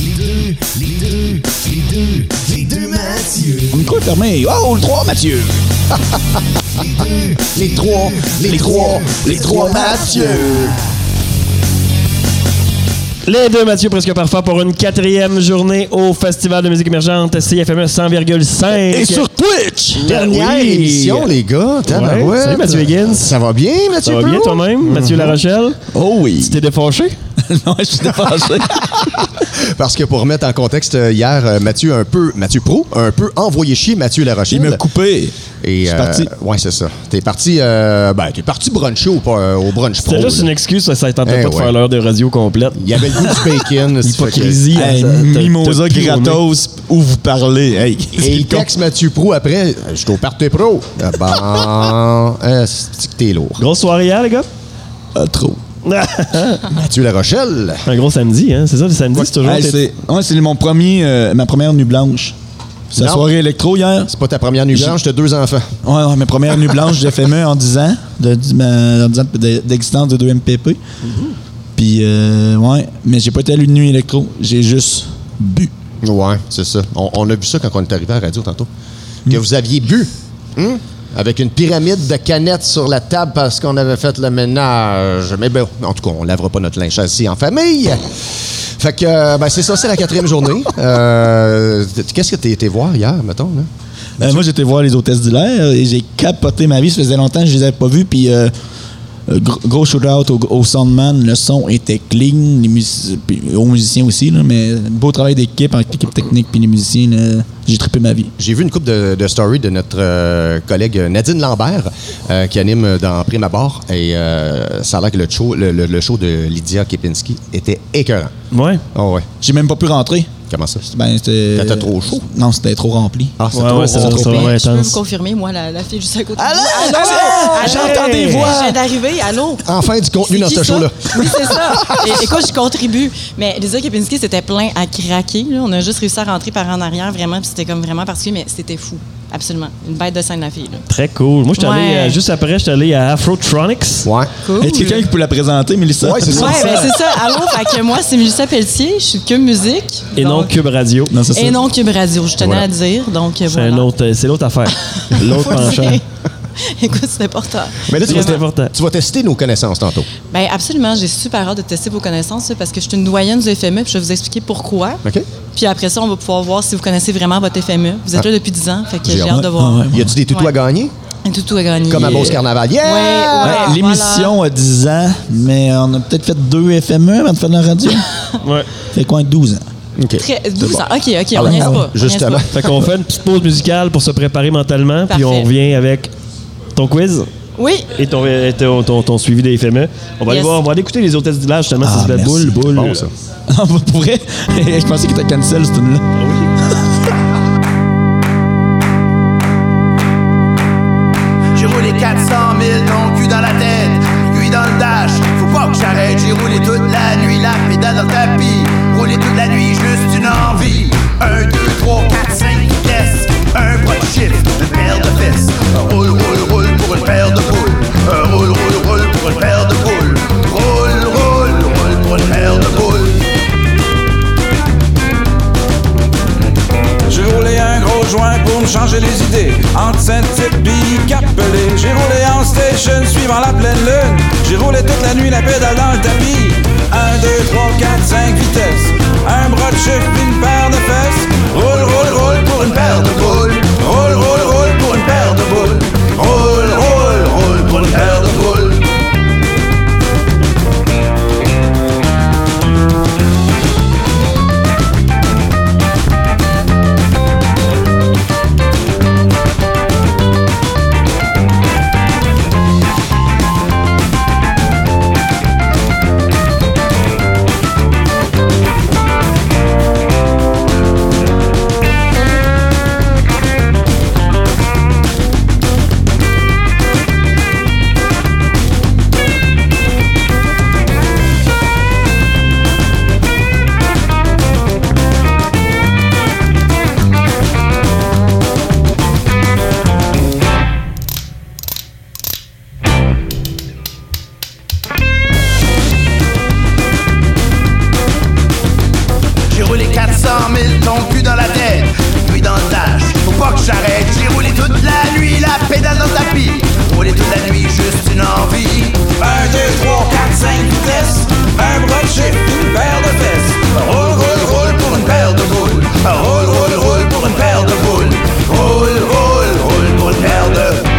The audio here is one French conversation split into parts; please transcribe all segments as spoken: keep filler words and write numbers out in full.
les deux, les deux, les deux, les deux Mathieu. Une croix fermée. Oh, le trois Mathieu. Les deux, les trois, les trois, les trois Mathieu. Les deux Mathieu presque parfaits pour une quatrième journée au Festival de musique émergente C F M E cent virgule cinq. Et sur Twitch! Dernière oui. émission, les gars! Ouais. Ouais. Salut Mathieu Higgins! Ça va bien, Mathieu Pro? Ça va bien toi-même, mm-hmm. Mathieu Larochelle? Oh oui! Tu t'es défâché? Non, je suis défâché. Parce que pour remettre en contexte, hier, Mathieu un peu, Mathieu Pro, un peu envoyé chier Mathieu Larochelle. Il m'a coupé. Et je suis euh, parti. Oui, c'est ça. T'es parti, euh, ben, t'es parti bruncher au, au brunch pro. C'était juste là. Une excuse, ça ne tentait hey, pas ouais. de faire l'heure de radio complète. Il y avait le goût du bacon. Hypocrisie. Que, hey, t'as, mimosa t'as gratos, où vous parlez. Hey, et il texte Mathieu Pro après, je suis au party pro. Bon, c'est que t'es lourd. Grosse soirée hier, les gars? Euh, trop. Mathieu Larochelle. Un gros samedi, hein? C'est ça, le samedi, ouais, c'est toujours... Hey, c'est... Ouais, c'est mon premier, euh, ma première nuit blanche. C'est non. la soirée électro hier. C'est pas ta première nuit blanche, j'ai... t'as deux enfants. Ouais, ouais, mes premières nuits blanches, j'ai fait en dix ans, de, de, de, de, d'existence de deux M P P. Mm-hmm. Puis, euh, ouais, mais j'ai pas été à une nuit électro, j'ai juste bu. Ouais, c'est ça. On, on a vu ça quand on est arrivé à la radio tantôt. Mm. Que vous aviez bu. Mm. Avec une pyramide de canettes sur la table parce qu'on avait fait le ménage. Mais ben, en tout cas, on lavera pas notre linge assis en famille. Fait que, ben c'est ça, c'est la quatrième journée. Euh, qu'est-ce que t'es été voir hier, mettons? Là? Ben, moi, j'étais voir les hôtesses d'hilaire et j'ai capoté ma vie. Ça faisait longtemps que je les avais pas vues. Puis, euh, gros shout-out au, au soundman. Le son était clean. Les music- aux musiciens aussi, là, mais beau travail d'équipe, avec l'équipe technique puis les musiciens. Là, j'ai trippé ma vie. J'ai vu une couple de, de stories de notre euh, collègue Nadine Lambert euh, qui anime dans Prime Abord. Et euh, ça a l'air que le show, le, le, le show de Lydia Képinski était écœurant. Ouais. Oh, ouais. J'ai même pas pu rentrer. Comment ça? Ben, c'était... T'étais trop chaud? Non, c'était trop rempli. Ah, c'était ouais, trop, ouais, c'était trop, trop, trop intense. Je peux me confirmer, moi, la, la fille juste à côté. Allô? Allô? Allô? J'entends des voix. Je viens d'arriver. Allô? Enfin, du contenu dans ce ça? show-là. Oui, c'est ça. Et, écoute, je contribue. Mais Lydia Képinski, c'était plein à craquer. Là. On a juste réussi à rentrer par en arrière, vraiment. Puis c'était comme vraiment particulier, mais c'était fou. Absolument. Une bête de scène, la fille. Là. Très cool. Moi, je suis ouais. allé, euh, juste après, je suis allé à Afrotronix. Ouais. Cool. Est-ce quelqu'un qui peut la présenter, Mélissa? Ouais, c'est ça. Ouais, ben, c'est ça. Allô, fait que moi, c'est Mélissa Pelletier. Je suis Cube Musique. Et donc... non Cube Radio. Non, c'est ça. Et non Cube Radio, je tenais ouais. à dire. Donc, c'est, voilà. autre, c'est l'autre affaire. L'autre penchant. Écoute, c'est important. Mais là, tu vas, important. tu vas tester nos connaissances tantôt. Bien, absolument. J'ai super hâte de tester vos connaissances parce que je suis une doyenne du F M E, puis je vais vous expliquer pourquoi. OK. Puis après ça, on va pouvoir voir si vous connaissez vraiment votre F M E. Vous êtes ah. là depuis dix ans, fait que j'ai, j'ai hâte de voir. Ah, ouais. Y a-tu des toutous ouais. à gagner? Un toutou à gagner. Comme à Beauce Carnaval. Yeah! Ouais, ouais, ouais, l'émission voilà. a dix ans, mais on a peut-être fait deux F M E avant de faire de la radio. ouais. Fait quoi, douze ans? Okay. Très, douze ans. Bon. OK, OK, on n'y est pas. Justement. Fait qu'on fait une petite pause musicale pour se préparer mentalement, puis on revient avec... ton quiz? Oui. Et ton, ton, ton, ton suivi des F M E. On va yes. aller voir, on va aller écouter les hôtesses du village, justement, ah, ça s'appelle boule, boule. Bon, ça. Pour vrai, je pensais qu'il était cancel, cette tune-là. Ah oui. J'ai roulé quatre cent mille, ton cul dans la tête, aiguille dans le dash. Faut pas que j'arrête, j'ai roulé toute la nuit, la pédale dans le tapis. Roulé toute la nuit, juste une envie. Un, deux, trois, quatre, cinq, vitesses. Un bras de chiffre, une paire de fesses. Roule, roule, roule pour une paire de poules. Roule, roule, roule pour une paire de poules. Roule, roule, roule pour une paire de poules. J'ai roulé un gros joint pour me changer les idées. Entre Saint-Épi, Capelé. J'ai roulé en station suivant la pleine lune. J'ai roulé toute la nuit la pédale dans le tapis. Un, deux, trois, quatre, cinq vitesses. Un bras de chiffre puis une paire de fesses. Roule, roule, roule pour une paire de boules. Roule, roule, roule pour une paire de boules. Roule, roule, roule pour une paire de boules. roulé quatre cent mille, ton cul dans la tête, puis dans le dash. Faut pas que j'arrête, j'ai roulé toute la nuit, la pédale dans le tapis. Roulé toute la nuit, juste une envie. Un, deux, trois, quatre, cinq vitesses, un bras de chiffre, une paire de fesses. Roule, roule, roule pour une paire de boules. Roule, roule, roule pour une paire de boules. Roule, roule, roule pour une paire de...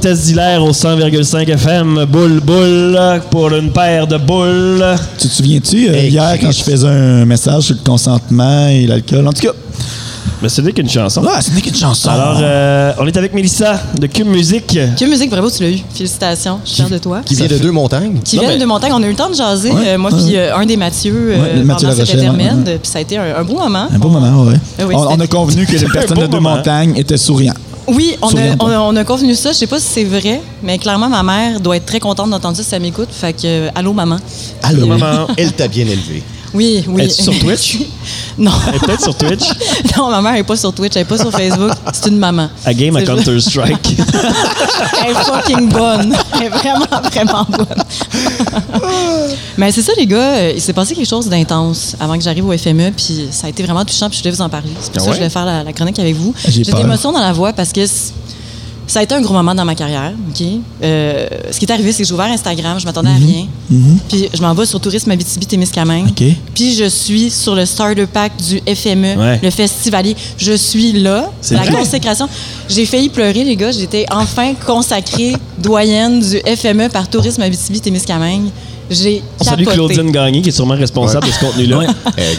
Test d'hilaire au cent virgule cinq F M, boule, boule, pour une paire de boules. Tu te souviens-tu, euh, hier, quand je faisais un message sur le consentement et l'alcool? En tout cas... Mais ce n'est qu'une chanson. Ouais, ce n'est qu'une chanson. Alors, euh, on est avec Mélissa de Cube Musique. Cube Musique, bravo, tu l'as eu. Félicitations, je suis fière de toi. Qui vient de deux montagnes. Qui vient mais... de deux montagnes. On a eu le temps de jaser, ouais, euh, moi puis euh, un des Mathieu, ouais, euh, Mathieu pendant cette intermède. Puis ça a été un, un beau moment. Un beau moment, oui. Ouais, ouais, on, on a convenu que les personnes de deux montagnes étaient souriantes. Oui, on a, on, a, on a convenu ça. Je sais pas si c'est vrai, mais clairement, ma mère doit être très contente d'entendre ça si elle m'écoute. Fait que, euh, allô, maman. Allô, maman. Elle t'a bien élevée. Oui, oui. Es-tu sur Twitch? Non. Elle est peut-être sur Twitch? Non, ma mère n'est pas sur Twitch, elle n'est pas sur Facebook. C'est une maman. A game à Counter-Strike. Elle est fucking bonne. Elle est vraiment, vraiment bonne. Mais c'est ça, les gars. Il s'est passé quelque chose d'intense avant que j'arrive au F M E, puis ça a été vraiment touchant, puis je voulais vous en parler. C'est pour ah ouais? ça que je voulais faire la, la chronique avec vous. J'ai, J'ai de l'émotion dans la voix parce que... Ça a été un gros moment dans ma carrière, OK? Euh, ce qui est arrivé, c'est que j'ai ouvert Instagram, je m'attendais mm-hmm. à rien. Mm-hmm. Puis je m'en vais sur Tourisme Abitibi-Témiscamingue. Okay. Puis je suis sur le Starter Pack du F M E, ouais. le festivalier. Je suis là, c'est la vrai? Consécration. J'ai failli pleurer, les gars. J'étais enfin consacrée doyenne du F M E par Tourisme Abitibi-Témiscamingue. J'ai On capoté. Salue Claudine Gagné, qui est sûrement responsable ouais. de ce contenu-là. Ouais.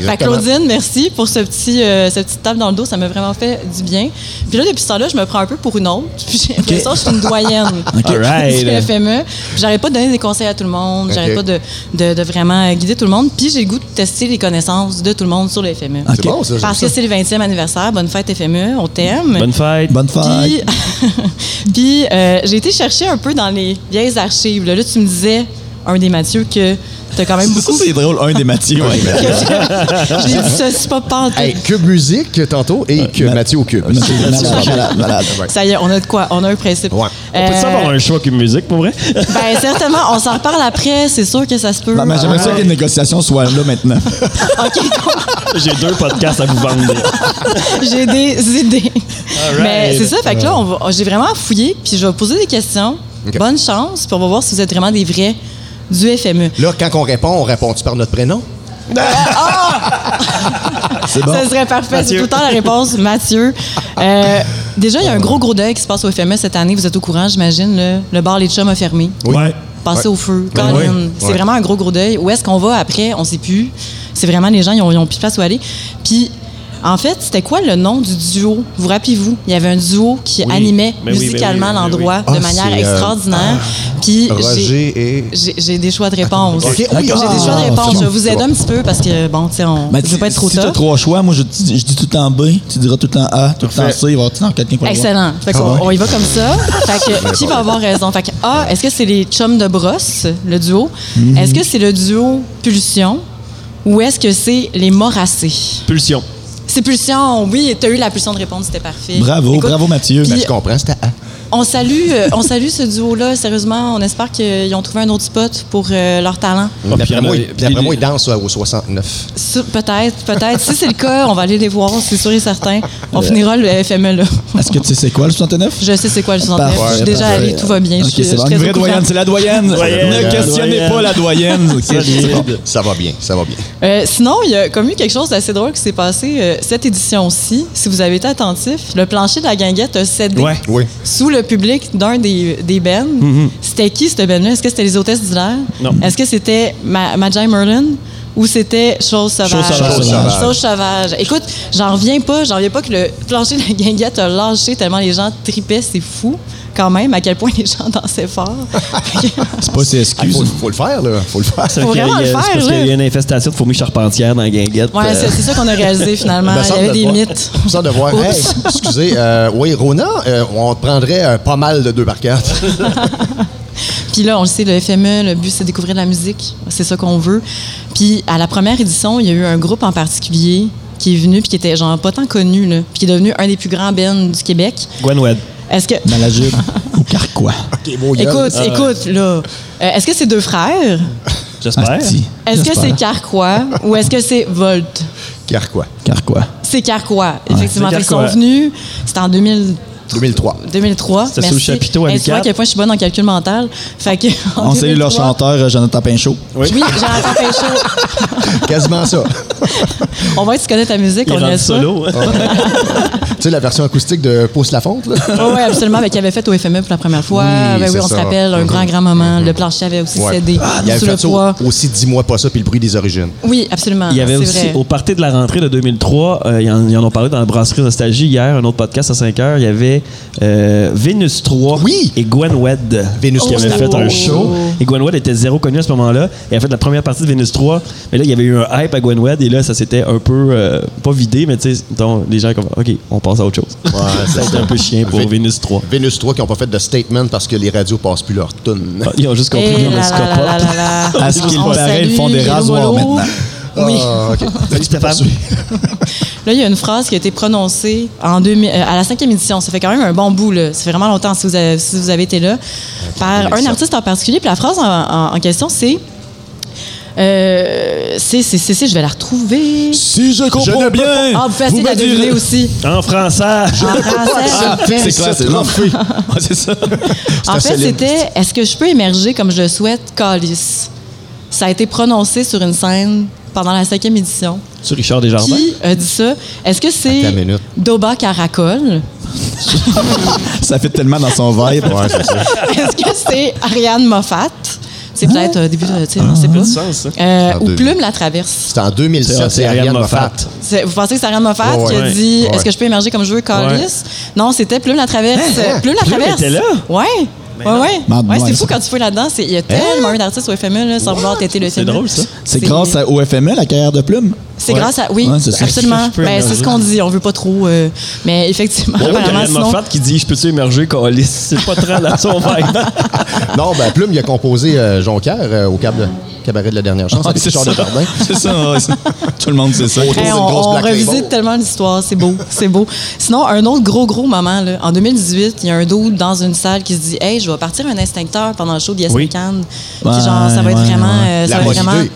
Fait, Claudine, merci pour ce petit, euh, cette petite tape dans le dos. Ça m'a vraiment fait du bien. Puis là, depuis ce temps-là, je me prends un peu pour une autre. Puis j'ai l'impression okay. que je suis une doyenne okay. right. du F M E. Puis j'arrête pas de donner des conseils à tout le monde. Okay. J'arrête pas de, de, de vraiment guider tout le monde. Puis j'ai le goût de tester les connaissances de tout le monde sur le F M E. Okay. C'est bon, ça, parce que ça. C'est le vingtième anniversaire. Bonne fête, F M E. On t'aime. Bonne fête. Bonne fête. Puis, puis euh, j'ai été chercher un peu dans les vieilles archives. Là, là tu me disais... Un des Mathieu que t'as quand même c'est beaucoup... Ça, c'est drôle, un des Mathieu. Ouais. J'ai dit ça, c'est pas pantoute. Hey, Cube Musique, tantôt, et que euh, Mathieu au Cube. Mathieu, Mathieu, Mathieu, malade, malade. Ça y est, on a de quoi? On a un principe. Ouais. Euh, on peut-tu avoir un choix Cube Musique, pour vrai? Ben certainement, on s'en reparle après, c'est sûr que ça se peut. Non, mais j'aimerais ah. ça que les négociations soient là maintenant. OK, quoi? J'ai deux podcasts à vous vendre. J'ai des idées. Right. Mais c'est ça, fait que là, on va, j'ai vraiment fouillé, puis je vais poser des questions. Okay. Bonne chance, puis on va voir si vous êtes vraiment des vrais... du F M E. Là, quand on répond, on répond-tu par notre prénom? Euh, oh! C'est bon. Ça serait parfait. Mathieu. C'est tout le temps la réponse, Mathieu. Euh, déjà, il y a un gros, gros deuil qui se passe au F M E cette année. Vous êtes au courant, j'imagine. Le, le bar Les Chums a fermé. Oui. Ouais. Passé ouais. au feu. Ouais. Quand ouais. Une, c'est ouais. vraiment un gros, gros deuil. Où est-ce qu'on va après? On ne sait plus. C'est vraiment les gens, ils n'ont plus de place où aller. Puis, en fait, c'était quoi le nom du duo? Vous rappelez-vous? Il y avait un duo qui oui, animait musicalement oui, oui, l'endroit oui. de ah, manière extraordinaire. Euh, Puis j'ai, et... j'ai, j'ai des choix de réponse. Okay, okay, j'ai ah, des choix de réponse. Je vais vous aider un petit peu parce que, bon, tu sais, on ne peut pas être trop tôt. Si tu as trois choix, moi, je, je dis tout le temps B, tu diras tout le temps A, tout le temps C, il va y avoir quelqu'un pour le voir. Excellent. On y va comme ça. Fait que qui va avoir raison? Fait que A, est-ce que c'est les Chums de brosse, le duo? Est-ce que c'est le duo Pulsion? Ou est-ce que c'est les Moracés? Pulsion. C'est Pulsion, oui, tu as eu la pulsion de réponse, c'était parfait. Bravo, écoute, bravo Mathieu. Pis, ben, je comprends, c'était A. On salue, on salue ce duo-là, sérieusement. On espère qu'ils ont trouvé un autre spot pour euh, leur talent. Mmh. Puis après moi, il, moi, ils dansent au soixante-neuf. Sur, peut-être, peut-être. Si c'est le cas, on va aller les voir, c'est sûr et certain. On finira le F M E, là. Est-ce que tu sais quoi, le soixante-neuf? Je sais c'est quoi, le soixante-neuf. Parfait, je suis déjà allée, tout va bien. Okay, je, c'est je une vraie doyenne, c'est la doyenne. doyenne. Ne questionnez doyenne. pas la doyenne. Okay. Ça va bien, ça va bien. Euh, sinon, il y a comme eu quelque chose d'assez drôle qui s'est passé euh, cette édition-ci. Si vous avez été attentifs, le plancher de la guinguette a cédé. Ouais. Oui. Sous le public d'un des, des bands. Mm-hmm. C'était qui, ce band-là? Est-ce que c'était les Hôtesses d'Hilaire? Non. Est-ce que c'était Ma- Magi Merlin? Ou c'était Chose sauvage? Chose sauvage. Chose sauvage. Chose sauvage. Écoute, j'en reviens pas. J'en reviens pas que le plancher de la guinguette a lâché tellement les gens tripaient. C'est fou, quand même, à quel point les gens dansaient fort. C'est pas ses excuses. Il ah, faut, faut le faire, là. Faut le faire. Faut vraiment le faire, là. C'est parce qu'il y a une infestation de fourmis charpentières dans la guinguette. Ouais, c'est, c'est ça qu'on a réalisé, finalement. Ben, il y avait de des voir, mythes. Sans de voir. Hey, excusez, euh, oui, Rona, euh, on prendrait euh, pas mal de deux par quatre. Puis là, on le sait, le F M E, le but, c'est de découvrir de la musique. C'est ça qu'on veut. Puis à la première édition, il y a eu un groupe en particulier qui est venu puis qui était genre pas tant connu, là, puis qui est devenu un des plus grands bands du Québec. Gwenwed. Est-ce que... Malajube ou Carquois. Okay, bon, écoute, euh... écoute, là. Euh, est-ce que c'est deux frères? J'espère. Asti. Est-ce J'espère. que c'est Carquois ou est-ce que c'est Volt? Carquois. Carquois. C'est Carquois, effectivement. C'est Carquois. Ils sont venus, c'était en deux mille deux mille trois deux mille trois C'était sous le chapiteau à Lucas. Tu vois à quel point je suis bonne en calcul mental. Fait que on salue leur chanteur, Jonathan Pinchot. Oui, oui Jonathan Pinchot. Quasiment ça. On va être tu connais ta musique, il on est solo. Hein? Tu sais, la version acoustique de Pousse la Fonte, là? Oh, oui, absolument. Avec, il avait fait au F M E pour la première fois. Oui, ben, oui, on ça. se rappelle, un mm-hmm. grand, grand moment. Mm-hmm. Le plancher avait aussi ouais. cédé. Ah, il y avait sous fait le poids. Aussi, dis-moi pas ça, puis le bruit des origines. Oui, absolument. Il y avait c'est aussi, vrai. Au party de la rentrée de deux mille trois, euh, ils, en, ils en ont parlé dans la brasserie Nostalgie hier, un autre podcast à cinq heures, il y avait Euh, Vénus trois oui. et Gwenwed Vénus qui avait oh, fait oh, un show oh. et Gwenwed était zéro connu à ce moment-là et a fait la première partie de Vénus trois, mais là il y avait eu un hype à Gwenwed et là ça s'était un peu euh, pas vidé, mais tu sais les gens comme ok on passe à autre chose, ouais, ça a été un peu chien pour v- Vénus trois Vénus trois qui n'ont pas fait de statement parce que les radios passent plus leur tune. Ah, ils ont juste compris le scope à ce qu'ils paraît ils font des rasoirs maintenant. Oui. Oh, okay. Là, il y a une phrase qui a été prononcée en deux mille, euh, à la cinquième édition. Ça fait quand même un bon bout, là. Ça fait vraiment longtemps si vous avez, si vous avez été là. Okay, par un artiste en particulier. Puis la phrase en, en, en question, c'est, euh, c'est, c'est, c'est, c'est... Je vais la retrouver. Si je comprends je bien. Ah, vous facile à deviner aussi. En français. En français. C'est clair, c'est long. C'est ça. En fait, c'était « Est-ce que je peux émerger comme je le souhaite, Calice ?» Ça a été prononcé sur une scène pendant la cinquième édition. C'est Richard Desjardins. Qui a dit ça? Est-ce que c'est Doba Caracol? Ça fait tellement dans son vibe. Ouais, c'est ça. Est-ce que c'est Ariane Moffat? C'est ah, peut-être euh, début de... Tu sais, ah, c'est plus. Sens, euh, ou Plume Latraverse. C'est en deux mille sept, c'est, c'est Ariane Moffat. C'est, vous pensez que c'est Ariane Moffat oh, ouais, qui a dit ouais. « Est-ce que je peux émerger comme je veux, Carlis? Ouais. » Non, c'était Plume Latraverse. Hein, hein? Plume Latraverse. Plume était là? Oui. Ouais, ouais. Man, ouais, c'est fou quand tu fais là-dedans. Il y a tellement un hey. D'artistes au F M E là, sans What? Vouloir têter le F M E. C'est drôle, ça. C'est, c'est grâce à, au F M E, la carrière de Plume? C'est ouais. grâce à... Oui, ouais, c'est absolument. Ben, c'est ce qu'on dit. On veut pas trop... Euh, mais effectivement, ouais, apparemment, sinon... Il y a Moffat qui dit « Je peux-tu émerger, Carlis? » C'est pas très là son vibe. Non, ben Plume, il a composé euh, Jonquière euh, au câble. Cabaret de la dernière chance, ah, c'est Richard Desjardins. C'est ça, ouais, c'est... tout le monde sait ça. Hey, on on revisite tellement l'histoire, c'est beau, c'est beau. Sinon, un autre gros, gros moment, là. En deux mille dix-huit, il y a un dude dans une salle qui se dit « Hey, je vais partir un instincteur pendant le show d'Yes oui. Cannes. » Puis genre, ça va être ouais, vraiment... Ouais. Euh, ça la va bonne vraiment... idée.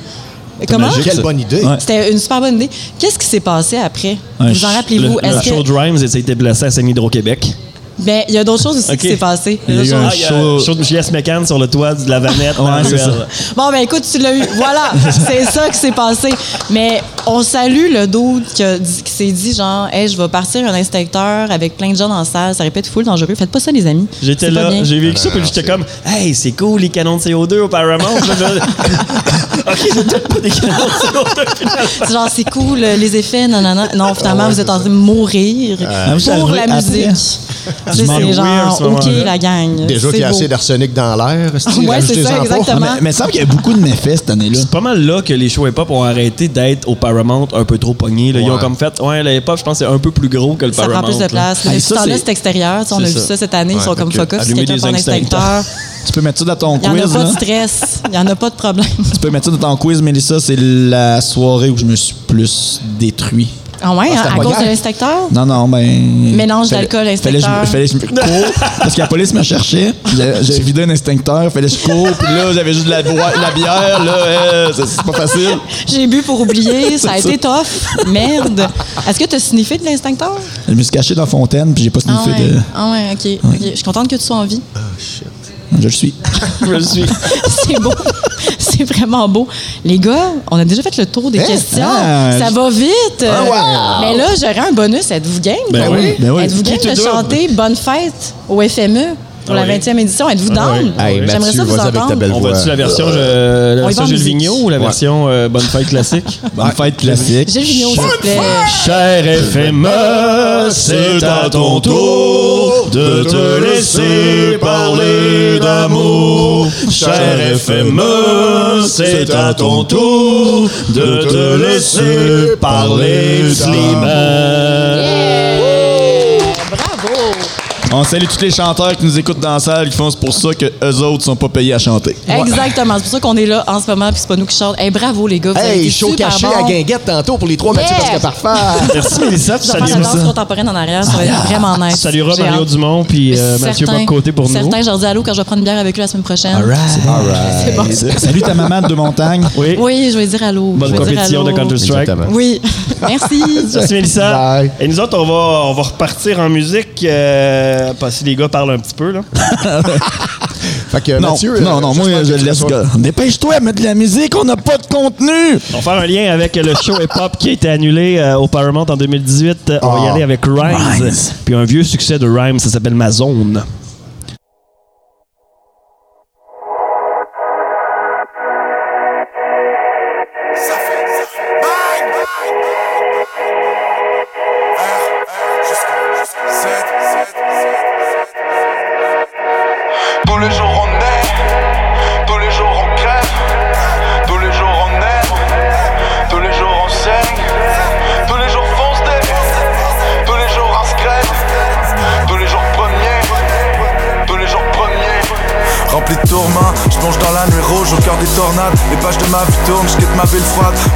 Comment? Magique, quelle bonne idée. Ouais. C'était une super bonne idée. Qu'est-ce qui s'est passé après? Ouais, vous en rappelez-vous? Le, le que... show de Rhymes a été blessé à Saint-Hydro-Québec. Bien, il y a d'autres choses aussi okay. qui s'est passé. Il y a eu un show, show de J S Mécan sur le toit de la Vanette. Ouais, c'est ça. Bon, ben écoute, tu l'as eu. Voilà, c'est ça qui s'est passé. Mais on salue le dude qui, a dit, qui s'est dit genre, hey, je vais partir un inspecteur avec plein de gens dans la salle. Ça répète full dangereux. Faites pas ça, les amis. J'étais c'est là, j'ai vécu ça, puis j'étais c'est... comme, hey, c'est cool les canons de C O deux au Paramount. OK, j'ai peut-être pas des canons de C O deux. C'est genre, c'est cool, les effets, nanana. Non, finalement, ouais, vous êtes en train de mourir euh, pour la musique. C'est, c'est genre, weird, OK, la gang. Déjà qu'il y a beau. Assez d'arsenic dans l'air. Oui, c'est ça, exactement. Ah, mais il semble qu'il y a beaucoup de méfaits cette année-là. C'est pas mal là que les shows hip-hop ont arrêté d'être au Paramount un peu trop pognés. Là. Ouais. Ils ont comme fait, ouais, le hip-hop, je pense que c'est un peu plus gros que le ça Paramount. Ça prend plus de place. Le stand là, c'est extérieur. On a vu ça cette année. Ils sont comme focus. C'est quelqu'un pour un instincteur. Tu peux mettre ça dans ton quiz. Il n'y en a pas de stress. Il n'y en a pas de problème. Tu peux mettre ça dans ton quiz, Mélissa. C'est la soirée où je me suis plus détruit. Ah ouais, ah, à, à cause de l'inspecteur? Non, non, ben... Mélange fallait, d'alcool, inspecteur. Fallait que je, je cours, parce que la police me cherchait. J'ai vidé un instincteur, fallait que je cours, puis là, j'avais juste de la, la bière, là, euh, c'est, c'est pas facile. J'ai bu pour oublier, ça a été tough. Merde. Est-ce que t'as sniffé de l'instincteur? Je me suis caché dans la fontaine, puis j'ai pas sniffé ah ouais. de... Ah ouais, okay. Ouais. OK. Je suis contente que tu sois en vie. Oh, shit. Je le suis. Je le suis. C'est beau. C'est vraiment beau. Les gars, on a déjà fait le tour des hey, questions. Ah, ça je... va vite. Ah, wow. Mais là, j'aurais un bonus. Êtes-vous game? Ben oui. Ben oui. Êtes-vous game de chanter Bonne fête au F M E pour oui. la vingtième édition? Êtes-vous down? Oui. J'aimerais Mathieu, ça vous entendre. On voit-tu la version, euh, la version Gilles Vigneault ou la ouais. version euh, Bonne fête classique? Bonne fête classique. Gilles Vigneault, s'il te plaît. Cher F M E, c'est à ton tour de te laisser parler d'amour. Cher F M E, c'est à ton tour de te laisser parler d'amour. On salue tous les chanteurs qui nous écoutent dans la salle, qui font c'est pour ça que eux autres sont pas payés à chanter. Exactement, c'est pour ça qu'on est là en ce moment, puis c'est pas nous qui chantons. Hey, bravo les gars, vous hey, show caché bon. À Guinguette tantôt pour les trois yeah. Mathieu Pascal Parfait. Merci Mélissa, tu salues la danse contemporaine en arrière, ça va ah, être vraiment nice. Tu salueras Mario hâte. Dumont puis euh, Mathieu Bocoté pour certains, nous. Certains, j'en dis allô quand je vais prendre une bière avec eux la semaine prochaine. All right. All right. C'est bon. C'est, salut ta maman de Montagne. Oui. Oui, je vais dire allô. Bonne compétition de Counter-Strike. Exactement. Oui. Merci. Merci Mélissa. Et nous autres, on va on va repartir en musique. Parce que les gars parlent un petit peu, là. Fait que non, Mathieu, non, euh, non, moi, je laisse le gars. Dépêche-toi, mets de la musique, on n'a pas de contenu! On va faire un lien avec le show hip-hop qui a été annulé euh, au Paramount en deux mille dix-huit. On oh. va y aller avec Rhymes. Rhymes. Puis un vieux succès de Rhymes, ça s'appelle « Ma zone ».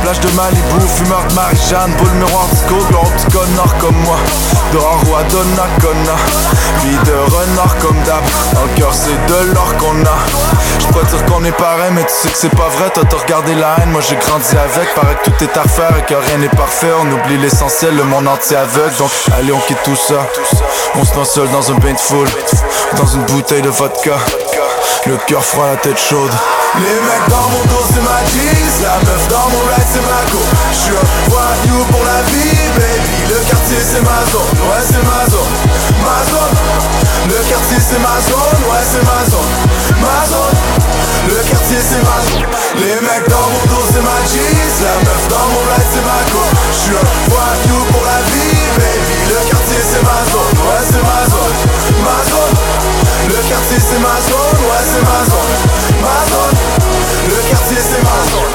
Plage de Malibu, fumeur de Marie-Jeanne, boule miroir disco, gros petit connard comme moi. Dehors ou à Donnacona, vie de renard comme d'hab. Dans le cœur c'est de l'or qu'on a. Je peux dire qu'on est pareil mais tu sais que c'est pas vrai. Toi t'as regardé la haine, moi j'ai grandi avec. Paraît que tout est à refaire et que rien n'est parfait. On oublie l'essentiel, le monde entier aveugle. Donc allez on quitte tout ça. On se lance seul dans un bain de foule, dans une bouteille de vodka. Le cœur froid, la tête chaude. Les mecs dans mon dos c'est ma jeans, la meuf dans mon ride c'est ma go. J'suis un voyou pour la vie, baby. Le quartier c'est ma zone, ouais c'est ma zone, ma zone. Le quartier c'est ma zone, ouais c'est ma zone, ma zone. Le quartier c'est ma zone. Les mecs dans mon dos c'est ma jeans, la meuf dans mon ride c'est ma go. J'suis un voyou pour la vie, baby. Le quartier c'est ma zone, ouais c'est ma zone, ma zone. Le quartier c'est ma zone, ouais c'est ma zone, ma zone. Le quartier c'est ma zone.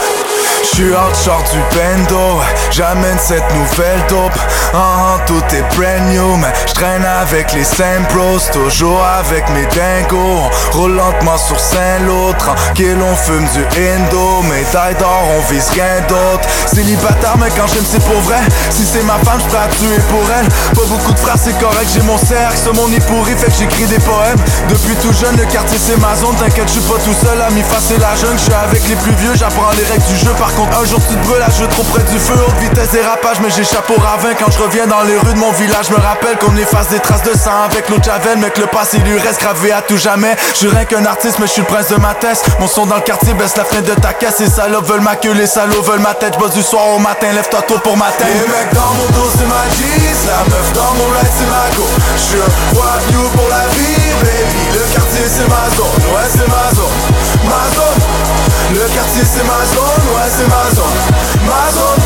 J'suis hard, j'sors du bendo. J'amène cette nouvelle dope. Ah, tout est brand new. Mais j'traîne avec les Saint-Bros, toujours avec mes dingos. On roule lentement sur Saint-Lô. Tranquille, on fume du indo. Médaille d'or, on vise rien d'autre. Célibataire, mais quand j'aime c'est pour vrai. Si c'est ma femme, j'prends à tuer pour elle. Pas beaucoup de frères, c'est correct, j'ai mon cercle. Ce monde est pourri, fait que j'écris des poèmes. Depuis tout jeune, le quartier c'est ma zone. T'inquiète, j'suis pas tout seul, ami face c'est la jungle. J'suis avec les plus vieux, j'apprends les règles du jeu. Par contre, un jour tu te brûles, je trop près du feu, haute vitesse et rapage, mais j'échappe au ravin. Quand je reviens dans les rues de mon village, me rappelle qu'on efface des traces de sang avec l'eau de Javel, mais que le passé lui reste gravé à tout jamais. Je suis rien qu'un artiste, mais je suis le prince de ma thèse. Mon son dans le quartier baisse la fenêtre de ta caisse. Les salopes veulent ma queue, les salauds veulent ma tête. J'bosse du soir au matin, lève-toi tôt pour ma tête. Les mecs dans mon dos c'est ma jeans, la meuf dans mon ride c'est ma go. J'suis un voyou pour la vie, baby. Le quartier c'est ma zone, ouais c'est ma zone, ma zone. Le quartier c'est ma zone, ouais c'est ma zone, ma zone.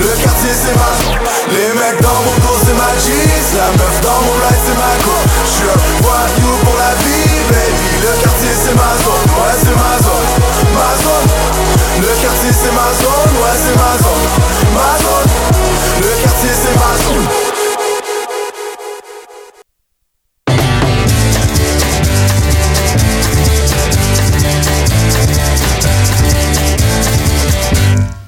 Le quartier c'est ma zone. Les mecs dans mon dos c'est ma jeans, la meuf dans mon ride c'est ma go. J'suis un voyou pour la vie, baby. Le quartier c'est ma zone, ouais c'est ma zone, ma zone. Le quartier c'est ma zone, ouais c'est ma zone, ma zone. Le quartier c'est ma zone.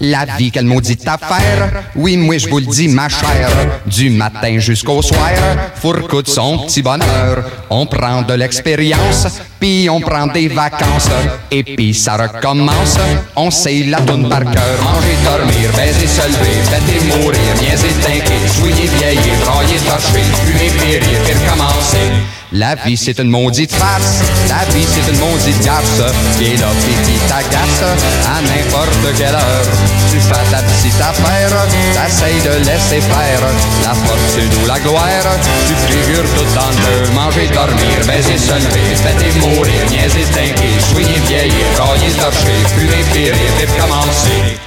La vie, quelle maudite affaire. Oui, moi je vous le dis, ma chère. Du matin jusqu'au soir, fourcoute son petit bonheur. On prend de l'expérience, puis on prend des vacances. Et puis ça recommence, on sait la toune par cœur. Manger, dormir, baiser, se lever, fêter, mourir, niaiser, tinker, souiller, vieillir, brailler, torcher, fumer, périr, puis recommencer. La vie c'est une maudite farce, la vie c'est une maudite garce, qui est là pis qui t'agace à n'importe quelle heure. Tu fais ta petite affaire, t'essayes de laisser faire la fortune ou la gloire, tu figures tout en deux. Manger, dormir, baiser, se lever, fêter, mourir, niaiser, tinker, souiller, vieillir, brailler, torcher, fumer, périr, puis recommencer.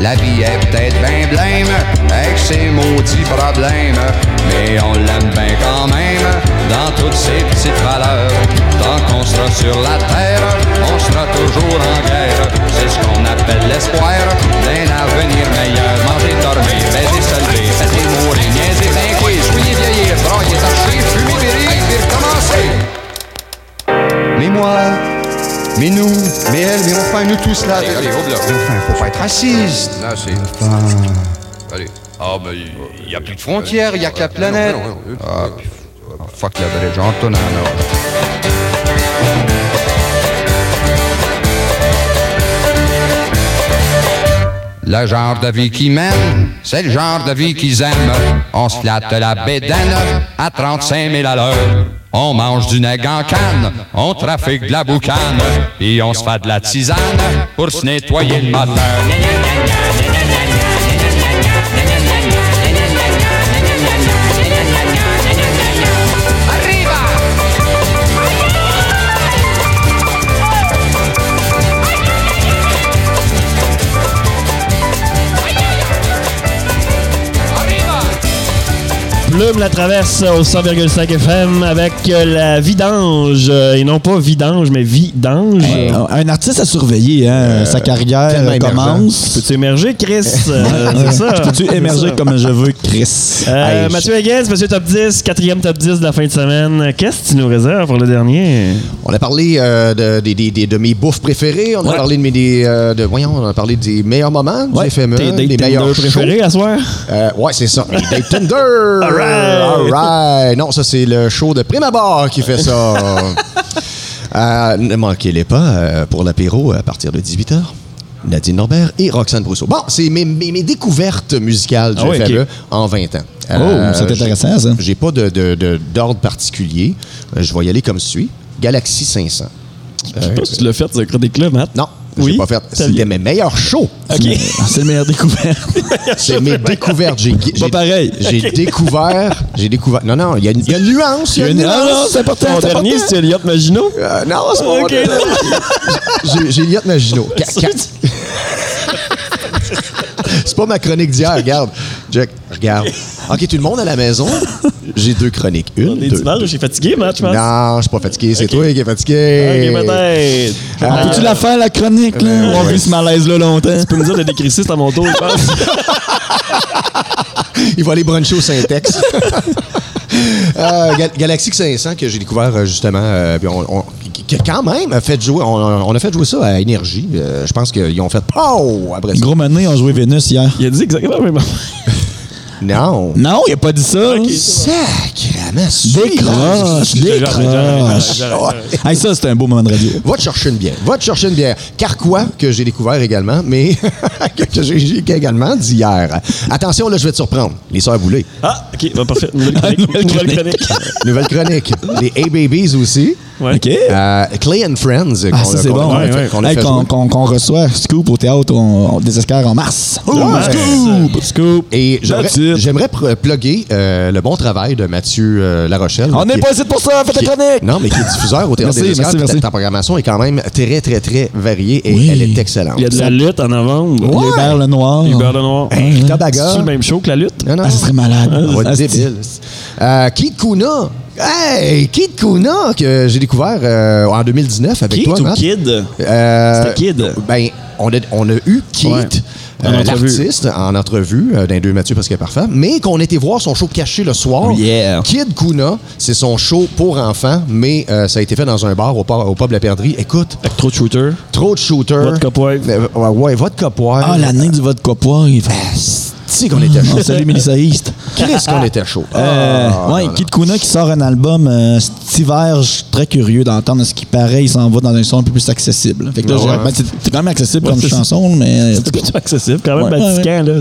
La vie est peut-être bien blême, avec ses maudits problèmes, mais on l'aime bien quand même, dans toutes ses petites valeurs. Tant qu'on sera sur la terre, on sera toujours en guerre. C'est ce qu'on appelle l'espoir d'un avenir meilleur. Manger, dormir, baiser, se lever, fêter, mourir, niaiser, vainquer, jouir, vieillir, brailler, torcher, fumer, périr, puis recommencer. Mais moi... Mais nous, mais elle, mais enfin, nous tous là. Allez, allez, hop là. Enfin, faut pas être raciste. Là, c'est. Enfin. Allez. Ah, ben, il n'y a plus de frontières, il n'y a que la planète. Non, non, non, non. Ah, puis, oh, fuck la belle Antonana. Le genre de vie qu'ils mènent, c'est le genre de vie qu'ils aiment. On se flatte la bédaine à trente-cinq mille à l'heure. On mange du nègre en canne, on trafique de la boucane, et on se fait de la tisane pour se nettoyer le moteur. Plume Latraverse au cent virgule cinq F M avec la vidange, et non pas vidange, mais vidange. Hey, un artiste à surveiller, hein? Euh, sa carrière commence. Peux-tu émerger, Chris? euh, c'est ça. Peux-tu émerger comme je veux, Chris? Euh, hey, Mathieu Aguez, Monsieur Top dix, quatrième Top dix de la fin de semaine. Qu'est-ce que tu nous réserves pour le dernier? On a parlé euh, de, de, de, de, de mes bouffes préférées, on ouais. a parlé de mes... Des, euh, de, voyons, on a parlé des meilleurs moments du ouais. F M E, des, des, des meilleurs préférés à soir? Euh, ouais, c'est ça. Des Tinder! All right. All right. Non, ça, c'est le show de Prime Abord qui fait ça. euh, ne manquez-les pas euh, pour l'apéro à partir de dix-huit heures. Nadine Lambert et Roxane Brousseau. Bon, c'est mes, mes, mes découvertes musicales du oh, F M E okay. en vingt ans. Euh, oh, c'est intéressant, ça. J'ai pas de, de, de, d'ordre particulier. Euh, je vais y aller comme suit. Galaxy cinq cents. Je sais euh, pas si tu l'as fait, tu as créé des clubs, Matt. Non. Oui, j'ai pas fait. C'était mes meilleurs shows. Okay. C'est mes meilleures découvertes. C'est mes découvertes. J'ai, j'ai, pas pareil. J'ai okay. découvert. J'ai découvert. Non, non, il y, y a une nuance. Il y a une nuance. Non, non, c'est important. Mon dernier, c'est Eliott Maginot. Euh, non, c'est mon okay. j'ai, j'ai Eliott Maginot. C'est pas ma chronique d'hier, regarde. Jack, regarde. OK, tout le monde à la maison, j'ai deux chroniques. Une, On est deux, mal, deux. J'ai fatigué, Matt, je pense. Non, je suis pas fatigué, c'est okay. toi qui es fatigué. OK, peut-être. Ah, peux-tu la faire, la chronique, là? Euh, On a ouais. vu ce malaise-là longtemps. Tu peux me dire de décrissiste à mon tour, je pense. Il va aller bruncher au Syntex. euh, Gal- Galaxy cinq cents que j'ai découvert justement euh, on, on, que quand même a fait jouer on, on a fait jouer ça à Énergie euh, je pense qu'ils ont fait oh après ça. Gros Mené ont joué Vénus hier. Il a dit exactement même. Non. Non, il n'a pas dit ça. Okay, sacrément. Décroche, décroche. Hey, ça, c'était un beau moment de radio. Va te chercher une bière. Va te chercher une bière. Carquois, que j'ai découvert également, mais que j'ai également dit hier. Attention, là, je vais te surprendre. Les sœurs Boulay. Ah, OK. Bon, parfait. Nouvelle chronique. Nouvelle chronique. Nouvelle chronique. Les A-Babies aussi. Ouais. OK. Euh, Clay and Friends. Ah, qu'on, ça, c'est qu'on, bon. Qu'on, ouais, fait, ouais. qu'on, hey, qu'on, qu'on, qu'on reçoit Scoop au théâtre on, on Désescare en mars. Oh, Scoop! Scoop! Et j'aimerais plugger euh, le bon travail de Mathieu euh, Larochelle. On n'est pas ici pour ça, faites la chronique! Non, mais qui est diffuseur au Théâtre des Esclaves. Ta programmation est quand même très, très, très variée et oui. elle est excellente. Il y a de la lutte en avant. Ouais. Hubert Lenoir. Hubert Lenoir. Hey, hein, c'est le même show que la lutte? Non, non. Ah, ça serait malade. Ah, ouais, ah, débile. Euh, Kid Kuna. Hey! Kid Kuna, que j'ai découvert euh, en deux mille dix-neuf avec Kid toi, Kid ou Matt. Kid? Euh, C'était Kid. Ben, on a, on a eu Kid. Ouais. euh, l'artiste en entrevue euh, d'un deux Mathieu Presque Parfait, mais qu'on était voir son show caché le soir. Yeah. Kid Kuna, c'est son show pour enfants, mais euh, ça a été fait dans un bar au, au pub La Perdrie. Écoute. Avec trop de shooters. Trop de shooters. Votre copoire. Euh, ouais, ouais, votre copoire. Ah, l'année du votre copoire. Il fait... Si qu'on était chaud. Salut Mélissa East. Qu'est-ce qu'on était chaud. Euh, oh, ouais, Kid Kuna qui sort un album euh, cet hiver, je suis très curieux d'entendre ce qui paraît. Il s'en va dans un son un peu plus accessible. Fait que là, ouais. C'est, c'est quand même accessible ouais, comme c'est, chanson, mais... C'est plutôt accessible, quand même, ouais. Batican, là.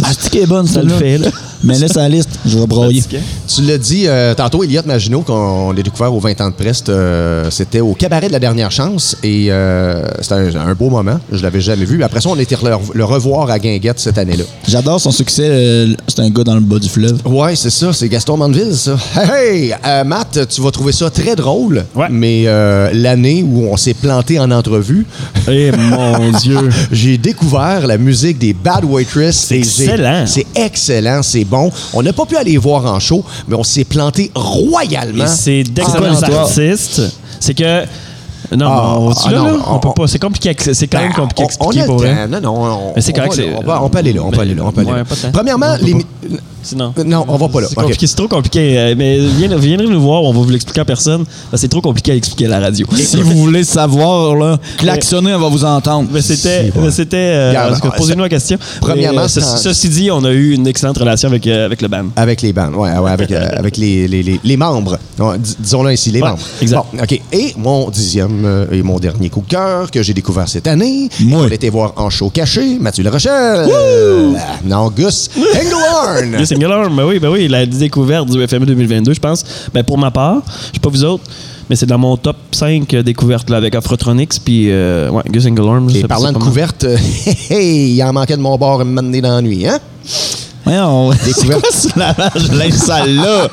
Batican est bonne, ça le fait, là. Mais là, sa liste, je vais broyer. Tu l'as dit euh, tantôt, Eliott Maginot, qu'on l'a découvert aux vingt ans de presse, euh, c'était au Cabaret de la Dernière Chance, et euh, c'était un, un beau moment, je l'avais jamais vu. Après ça, on était le, le revoir à Guinguette cette année-là. J'adore son succès, euh, c'est un gars dans le bas du fleuve. Ouais, c'est ça, c'est Gaston Mandeville, ça. Hey, hey! Euh, Matt, tu vas trouver ça très drôle, ouais. mais euh, l'année où on s'est planté en entrevue... Eh hey, mon Dieu! J'ai découvert la musique des Bad Waitresses. C'est excellent! C'est excellent, c'est bon. On n'a pas pu aller voir en show, mais on s'est planté royalement. Et c'est d'excellents ah, artistes. C'est que... Non, ah, on, ah, là, non, là, on, on peut pas. C'est compliqué. C'est quand ben, même compliqué. On, on a pour le temps. Non, non. On, mais c'est correct. On peut aller là. On peut aller là. On peut aller là. Premièrement, les. Sinon. Non, on va pas là. C'est, okay. c'est trop compliqué. Mais viendrez nous voir, on va vous l'expliquer en personne. C'est trop compliqué à expliquer à la radio. Si vous voulez savoir, là, klaxonner, on va vous entendre. Mais c'était. Si, mais c'était euh, Garde, que, posez-nous la question. Premièrement, mais, ce, ceci dit, on a eu une excellente relation avec, euh, avec le band. Avec les bands, oui, ouais, avec, euh, avec les, les, les, les membres. Dis, disons-le ainsi, les ouais, membres. Exact. Bon, OK. Et mon dixième euh, et mon dernier coup de cœur que j'ai découvert cette année, oui. on était voir en show caché, Mathieu Larochelle. Euh, non, Gus. Englearn. Ben oui, ben oui, la découverte du F M E deux mille vingt-deux, je pense. Ben pour ma part, je sais pas vous autres, mais c'est dans mon top cinq découvertes là, avec Afrotronix puis euh, ouais, Gus Engelhorn. Et parlant de couverte, il en manquait de mon bord un moment donné dans la nuit, hein? Ouais, on... Découverte. C'est quoi ce lavage sale là?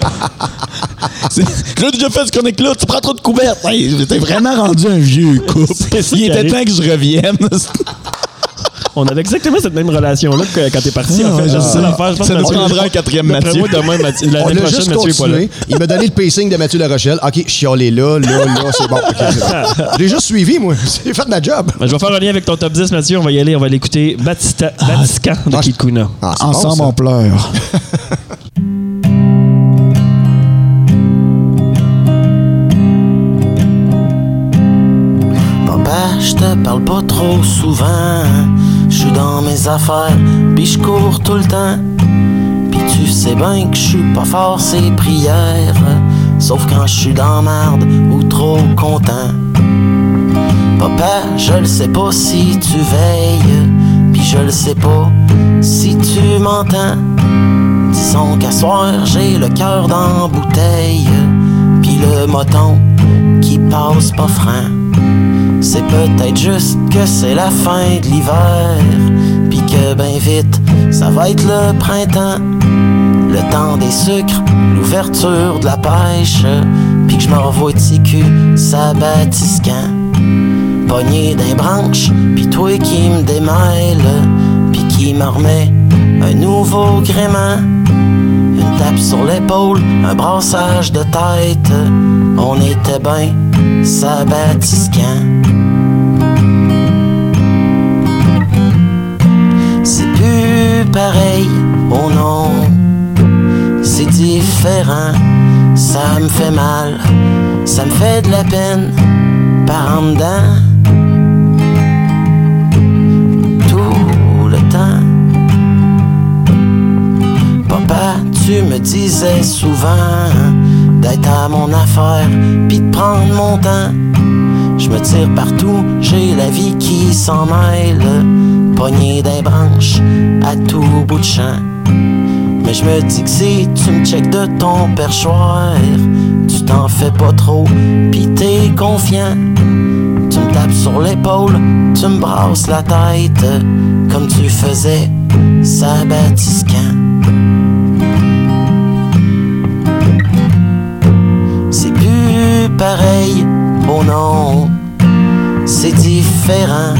C'est... J'ai déjà fait ce chronique-là, tu prends trop de couvertes. Hey, j'étais vraiment rendu un vieux couple. Il était temps que je revienne. On avait exactement cette même relation-là que quand t'es parti. Ah, en fait, ah, c'est l'affaire. Je pense ça nous prendra un quatrième Mathieu. Demain, Mathieu. L'année on a juste Mathieu continué. Il m'a donné le pacing de Mathieu Larochelle. OK, chialé là, là, là, c'est bon. Okay, c'est bon. J'ai juste suivi, moi. J'ai fait ma job. Ben, je vais faire un lien avec ton top dix, Mathieu. On va y aller. On va l'écouter. Batista, ah, Batiscan de ah, Kid Kuna. Ah, ensemble, bon, on pleure. Papa, je te parle pas trop souvent. Je suis dans mes affaires, pis je cours tout le temps. Pis tu sais bien que je suis pas fort ces prières, sauf quand je suis dans merde ou trop content. Papa, je le sais pas si tu veilles, pis je le sais pas si tu m'entends. Disons qu'à soir j'ai le cœur dans la bouteille, pis le moton qui passe pas franc. C'est peut-être juste que c'est la fin de l'hiver, pis que ben vite, ça va être le printemps. Le temps des sucres, l'ouverture de la pêche, pis que je m'en revois ticu, ça batisquant. Pogné d'un branche, pis toi qui me démêle, pis qui me remet un nouveau gréement. Une tape sur l'épaule, un brassage de tête, on était ben sabatisquant. C'est plus pareil, oh non, c'est différent. Ça me fait mal, ça me fait de la peine par en dedans, tout le temps. Papa, tu me disais souvent d'être à mon affaire, pis de prendre mon temps. Je me tire partout, j'ai la vie qui s'en mêle, poignée des branches à tout bout de champ. Mais je me dis que si tu me checkes de ton perchoir, tu t'en fais pas trop, pis t'es confiant. Tu me tapes sur l'épaule, tu me brasses la tête, comme tu faisais sabatisquant. Pareil, oh non, c'est différent,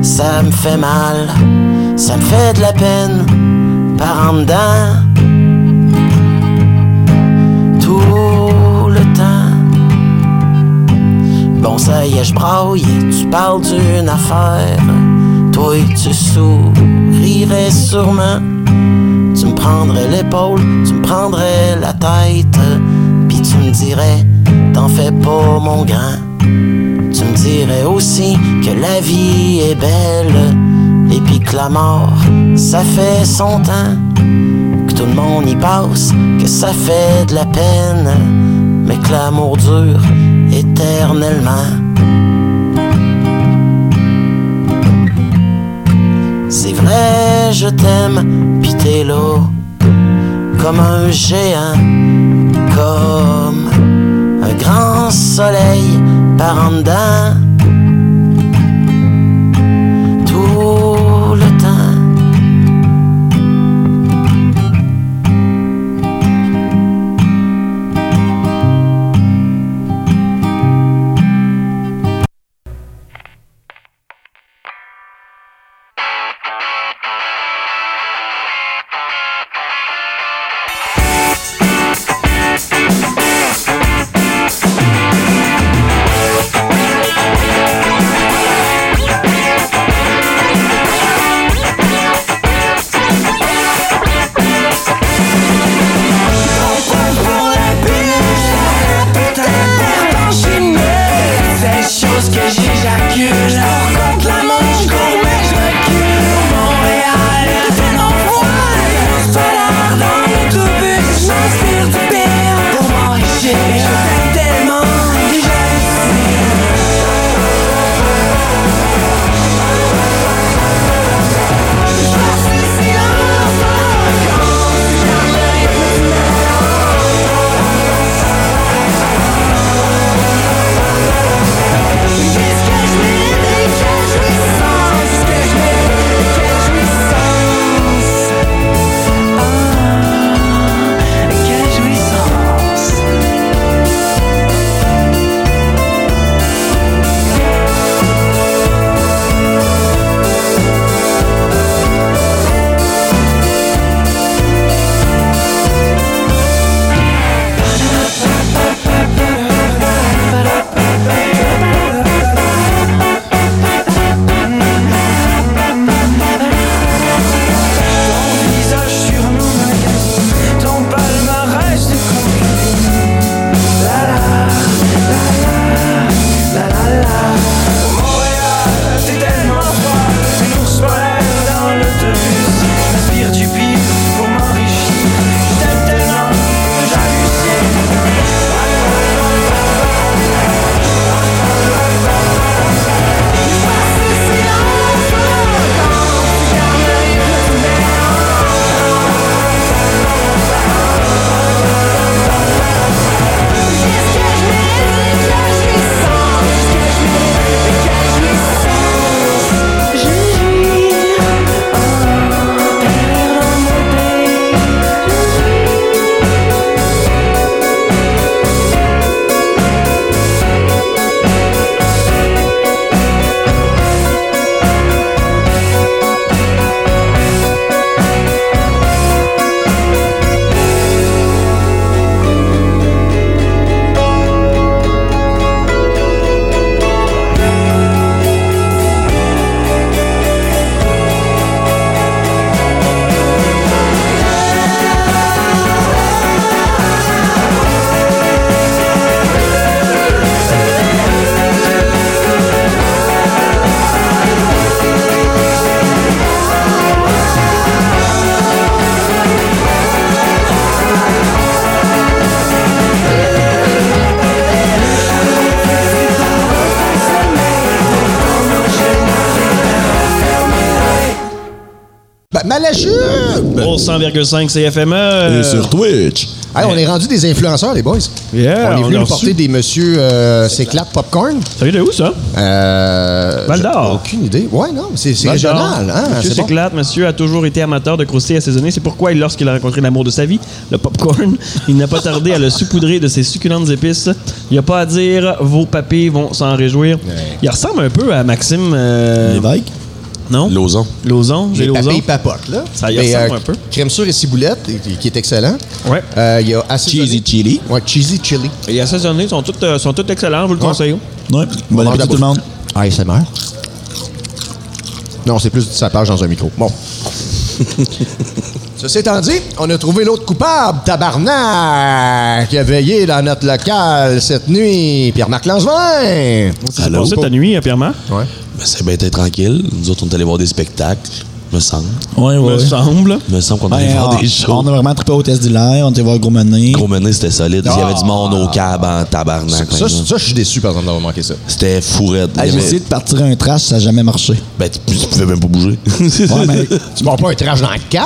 ça me fait mal, ça me fait de la peine, par en dedans, tout le temps. Bon ça y est, je braille, tu parles d'une affaire, toi tu sourirais sûrement. Tu me prendrais l'épaule, tu me prendrais la tête, puis tu me dirais, t'en fais pas mon grand. Tu me dirais aussi que la vie est belle, et puis que la mort, ça fait son temps, que tout le monde y passe, que ça fait de la peine, mais que l'amour dure éternellement. C'est vrai, je t'aime, pis t'es là, comme un géant, comme un grand soleil par en dedans. Tout le temps. cent virgule cinq C F M E. Euh... Et sur Twitch. Hey, on est rendu des influenceurs, les boys. Yeah, on est venu nous porter des monsieur euh, S'éclate Popcorn. Ça vient de où, ça? Euh, Val d'Or. Aucune idée. Ouais, non, c'est, c'est régional. Hein? Monsieur S'éclate, bon. Monsieur a toujours été amateur de croustilles assaisonnées. C'est pourquoi, lorsqu'il a rencontré l'amour de sa vie, le popcorn, il n'a pas tardé à le saupoudrer de ses succulentes épices. Il n'y a pas à dire, vos papés vont s'en réjouir. Ouais. Il ressemble un peu à Maxime... Euh... Lévesque? Non? Lauzon. Lauzon, j'ai Lauzon. Il papote, là. Ça y ressemble euh, un peu. Crème sure et ciboulette, qui est excellent. Ouais. Euh, il y a Cheesy Chili. Ouais, Cheesy Chili. Et les assaisonnés sont tous euh, sont toutes excellents, je vous le ouais. conseille. Ouais. Bon appétit tout le monde. Ah, il s'est mort. Non, c'est plus du sapage dans un micro. Bon. Ceci étant dit, on a trouvé l'autre coupable, tabarnak, qui a veillé dans notre local cette nuit. Pierre-Marc Langevin! C'est passé ta nuit, hein, Pierre-Marc? Ouais. Ben, c'est bien été tranquille. Nous autres, on est allés voir des spectacles. Me semble. Oui, oui. Me semble. Me semble qu'on allait ouais, voir des shows. On a vraiment trippé au test d'hilaire. On était voir Gros Mené. Gros Mené, c'était solide. Ah, il y avait du monde ah, au cab en tabarnak. Ça, ça je suis déçu, par exemple, d'avoir manqué ça. C'était fourette. Hey, j'ai essayé de partir un trash, ça n'a jamais marché. Ben, tu, tu pouvais même pas bouger. Ouais, mais, tu ne pas un trash dans le cab?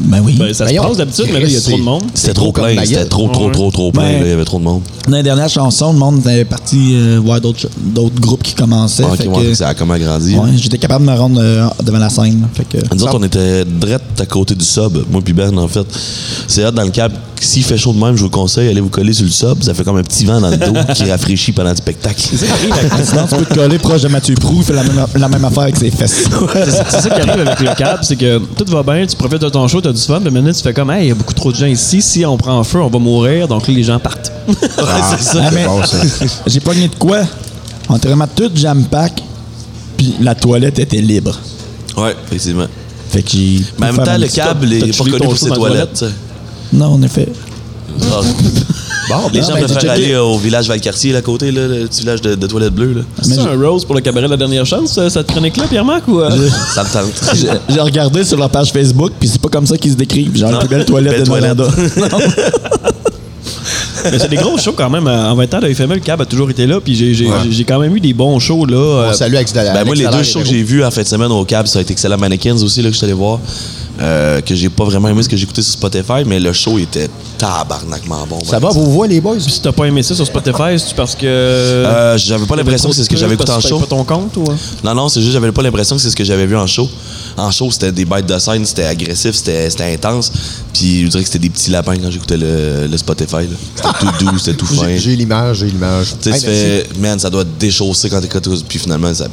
Ben oui. Ben, ça se passe d'habitude, mais là, il y a trop de monde. C'était trop plein. C'était trop, trop, trop, trop plein. Il y avait trop de monde. Dans les dernières chansons, le monde était parti voir d'autres groupes qui commençaient. Ça a comme agrandi. J'étais capable de me rendre devant la scène. Nous autres, on était drette à côté du sub. Moi puis Ben, en fait. C'est hot dans le cab. S'il fait chaud de même, je vous conseille, allez vous coller sur le sub. Ça fait comme un petit vent dans le dos qui rafraîchit pendant le spectacle. Sinon, tu peux te coller proche de Mathieu Pro. Il fait la même, la même affaire avec ses fesses. C'est, c'est ça qui arrive avec le cab. C'est que tout va bien, tu profites de ton show, tu as du fun. Mais maintenant, tu fais comme, hey, il y a beaucoup trop de gens ici. Si on prend feu, on va mourir. Donc les gens partent. Ah, c'est ça. Ah, mais, bon, ça. J'ai pogné de quoi? On était vraiment tout jam-pack. Puis la toilette était libre. Ouais, effectivement. Fait qu'il. Mais en même temps, le câble est pas connu pour ses toilettes. Non, en effet. Ah. Bon, les gens ben, préfèrent aller au village Valcartier, à côté, là, le petit village de, de toilettes bleues. Là. C'est ça un rose pour le cabaret de la dernière chance, cette chronique-là, Pierre-Marc? Ou, euh? Je... Ça me tente. J'ai, j'ai regardé sur leur page Facebook, puis c'est pas comme ça qu'ils se décrivent. Genre, non. La plus belle toilette belle de Miranda. Mais c'est des gros shows quand même. En vingt ans, le F M E, le cab a toujours été là. Puis j'ai, j'ai, ouais. j'ai quand même eu des bons shows. Là. Bon, salut, Alex. Ben moi, les deux shows que j'ai vus en fin de semaine au cab, ça a été excellent. Mannequins aussi, là, que je suis allé voir. Euh, que j'ai pas vraiment aimé ce que j'ai écouté sur Spotify, mais le show était tabarnakement bon. Ça ben, va, vous voyez les boys? Puis si t'as pas aimé ça sur Spotify, c'est parce que. Euh, j'avais pas l'impression que c'est ce que j'avais écouté en show. Pas ton compte, ou... Non, non, c'est juste j'avais pas l'impression que c'est ce que j'avais vu en show. En show, c'était des bêtes de scène, c'était agressif, c'était, c'était intense. Puis je dirais que c'était des petits lapins quand j'écoutais le, le Spotify. Là. C'était tout doux, c'était tout fin. J'ai, j'ai l'image, j'ai l'image. Tu sais, hey, tu fais, man, ça doit déchausser quand t'écoutes. Puis finalement, ça.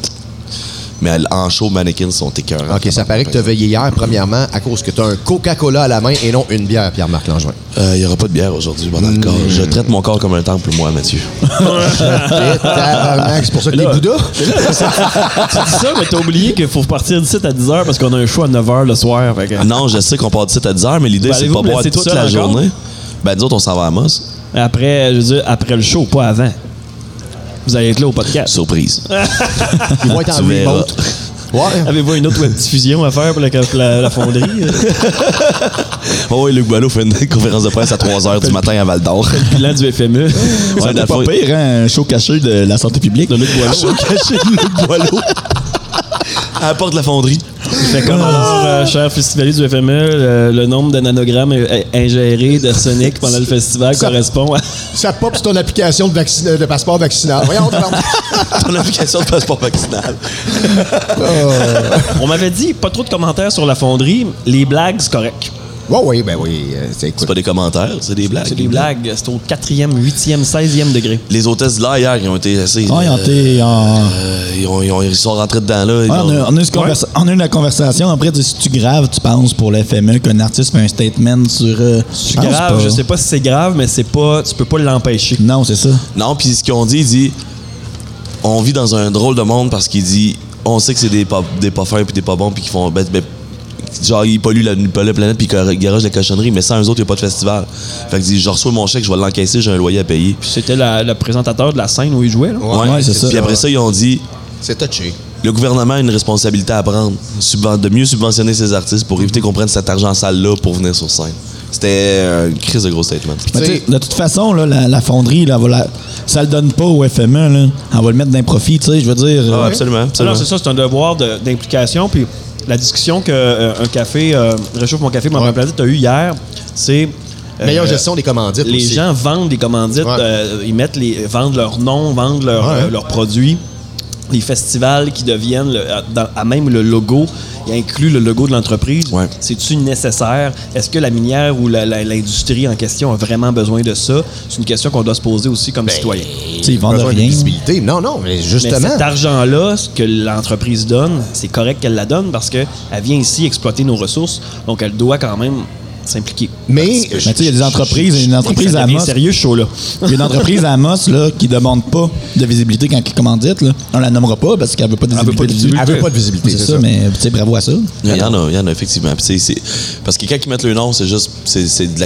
Mais en show, Mannequins sont écœurants. OK, ça paraît que tu as veillé hier, premièrement, à cause que tu as un Coca-Cola à la main et non une bière, Pierre-Marc Langevin. Il euh, n'y aura pas de bière aujourd'hui, bon, dans le corps. Mmh. Je traite mon corps comme un temple, moi, Mathieu. C'est pour ça que t'es Bouddha. Tu dis ça, mais t'as oublié qu'il faut partir d'ici à dix heures parce qu'on a un show à neuf heures le soir. Que... Ah non, je sais qu'on part d'ici à dix heures, mais l'idée, ben, c'est de pas boire toute la journée. Ben, nous autres, on s'en va à Moss. Après, je veux dire, après le show, pas avant. Vous allez être là au podcast. Surprise. Ils vont être en remote. Ouais. Avez-vous une autre diffusion à faire pour la, la, la fonderie? Oh oui, Luc Boileau fait une conférence de presse à trois heures du matin à Val-d'Or. Le bilan du F M E. Ça ouais, n'a pas pire, hein? Un show caché de la santé publique. De Luc Boileau. Un show caché de Luc Boileau. À la porte de la fonderie. Fait comme ah! euh, cher festivalier du F M E, le, le nombre de nanogrammes ingérés d'arsenic pendant le festival ça, correspond à... Ça pop sur ton application de, vaccina, de passeport vaccinal. Voyons, ton application de passeport vaccinal. Oh. On m'avait dit, pas trop de commentaires sur la fonderie, les blagues, c'est correct. Oui, oh oui, ben oui. C'est, c'est pas des commentaires, c'est des blagues. C'est des blagues. C'est au quatrième, huitième, seizième degré. Les hôtesses de l'air, hier, ils ont été assez... Ah, ils ont été... Euh, euh, ils, ont, ils, ont, ils sont rentrés dedans, là. Ah, on, a, on, a conversa- ouais. on a eu la conversation. Après, si tu graves, tu penses pour le F M E qu'un artiste fait un statement sur... Euh, c'est grave. Pas. Je sais pas si c'est grave, mais c'est pas... Tu peux pas l'empêcher. Non, c'est ça. Non, puis ce qu'ils ont dit, ils disent... On vit dans un drôle de monde parce qu'ils disent... On sait que c'est des pas, des pas fins puis des pas bons puis qu'ils font... Ben, ben, genre, ils polluent la, la planète puis ils garagent la cochonnerie, mais sans eux autres, il n'y a pas de festival. Fait que je reçois mon chèque, je vais l'encaisser, j'ai un loyer à payer. Puis c'était la, le présentateur de la scène où ils jouaient, là. Ouais, ouais c'est ça. Puis après ça, ils ont dit... C'est touché. Le gouvernement a une responsabilité à prendre, de mieux subventionner ses artistes pour éviter qu'on prenne cet argent sale-là pour venir sur scène. C'était une crise de gros statement. Mais de toute façon, là, la, la fonderie, là, la, ça le donne pas au F M E. Là. On va le mettre dans le profit, tu sais, je veux dire. Ah, ouais. Absolument. absolument. Alors, c'est ça, c'est un devoir de, d'implication, puis... La discussion que euh, un café, euh, réchauffe mon café, mon ouais. planète, t'as eu hier, c'est euh, meilleure gestion des commandites. Les aussi. gens vendent des commandites, ouais. euh, ils mettent les vendent leur nom, vendent leurs ouais. euh, leur produits. Les festivals qui deviennent le, à, dans, à même le logo, ils incluent le logo de l'entreprise. Ouais. C'est-tu nécessaire? Est-ce que la minière ou la, la, l'industrie en question a vraiment besoin de ça? C'est une question qu'on doit se poser aussi comme ben, citoyen. Ils vendent rien. De visibilité. Non, non, mais justement. Mais cet argent-là, ce que l'entreprise donne, c'est correct qu'elle la donne parce qu'elle vient ici exploiter nos ressources. Donc, elle doit quand même s'impliquer. Mais ben, il y a des entreprises, je, je, une entreprise à Amos. Sérieux, show là. Il y a une entreprise à Amos là qui demande pas de visibilité quand ils commandent dites là. On la nommera pas parce qu'elle veut pas de visibilité. Elle veut pas de visibilité. C'est, c'est ça, ça, mais tu sais, bravo à ça. Il y en a, il y en a effectivement. C'est, c'est, parce que quand ils mettent le nom, c'est juste, c'est, c'est de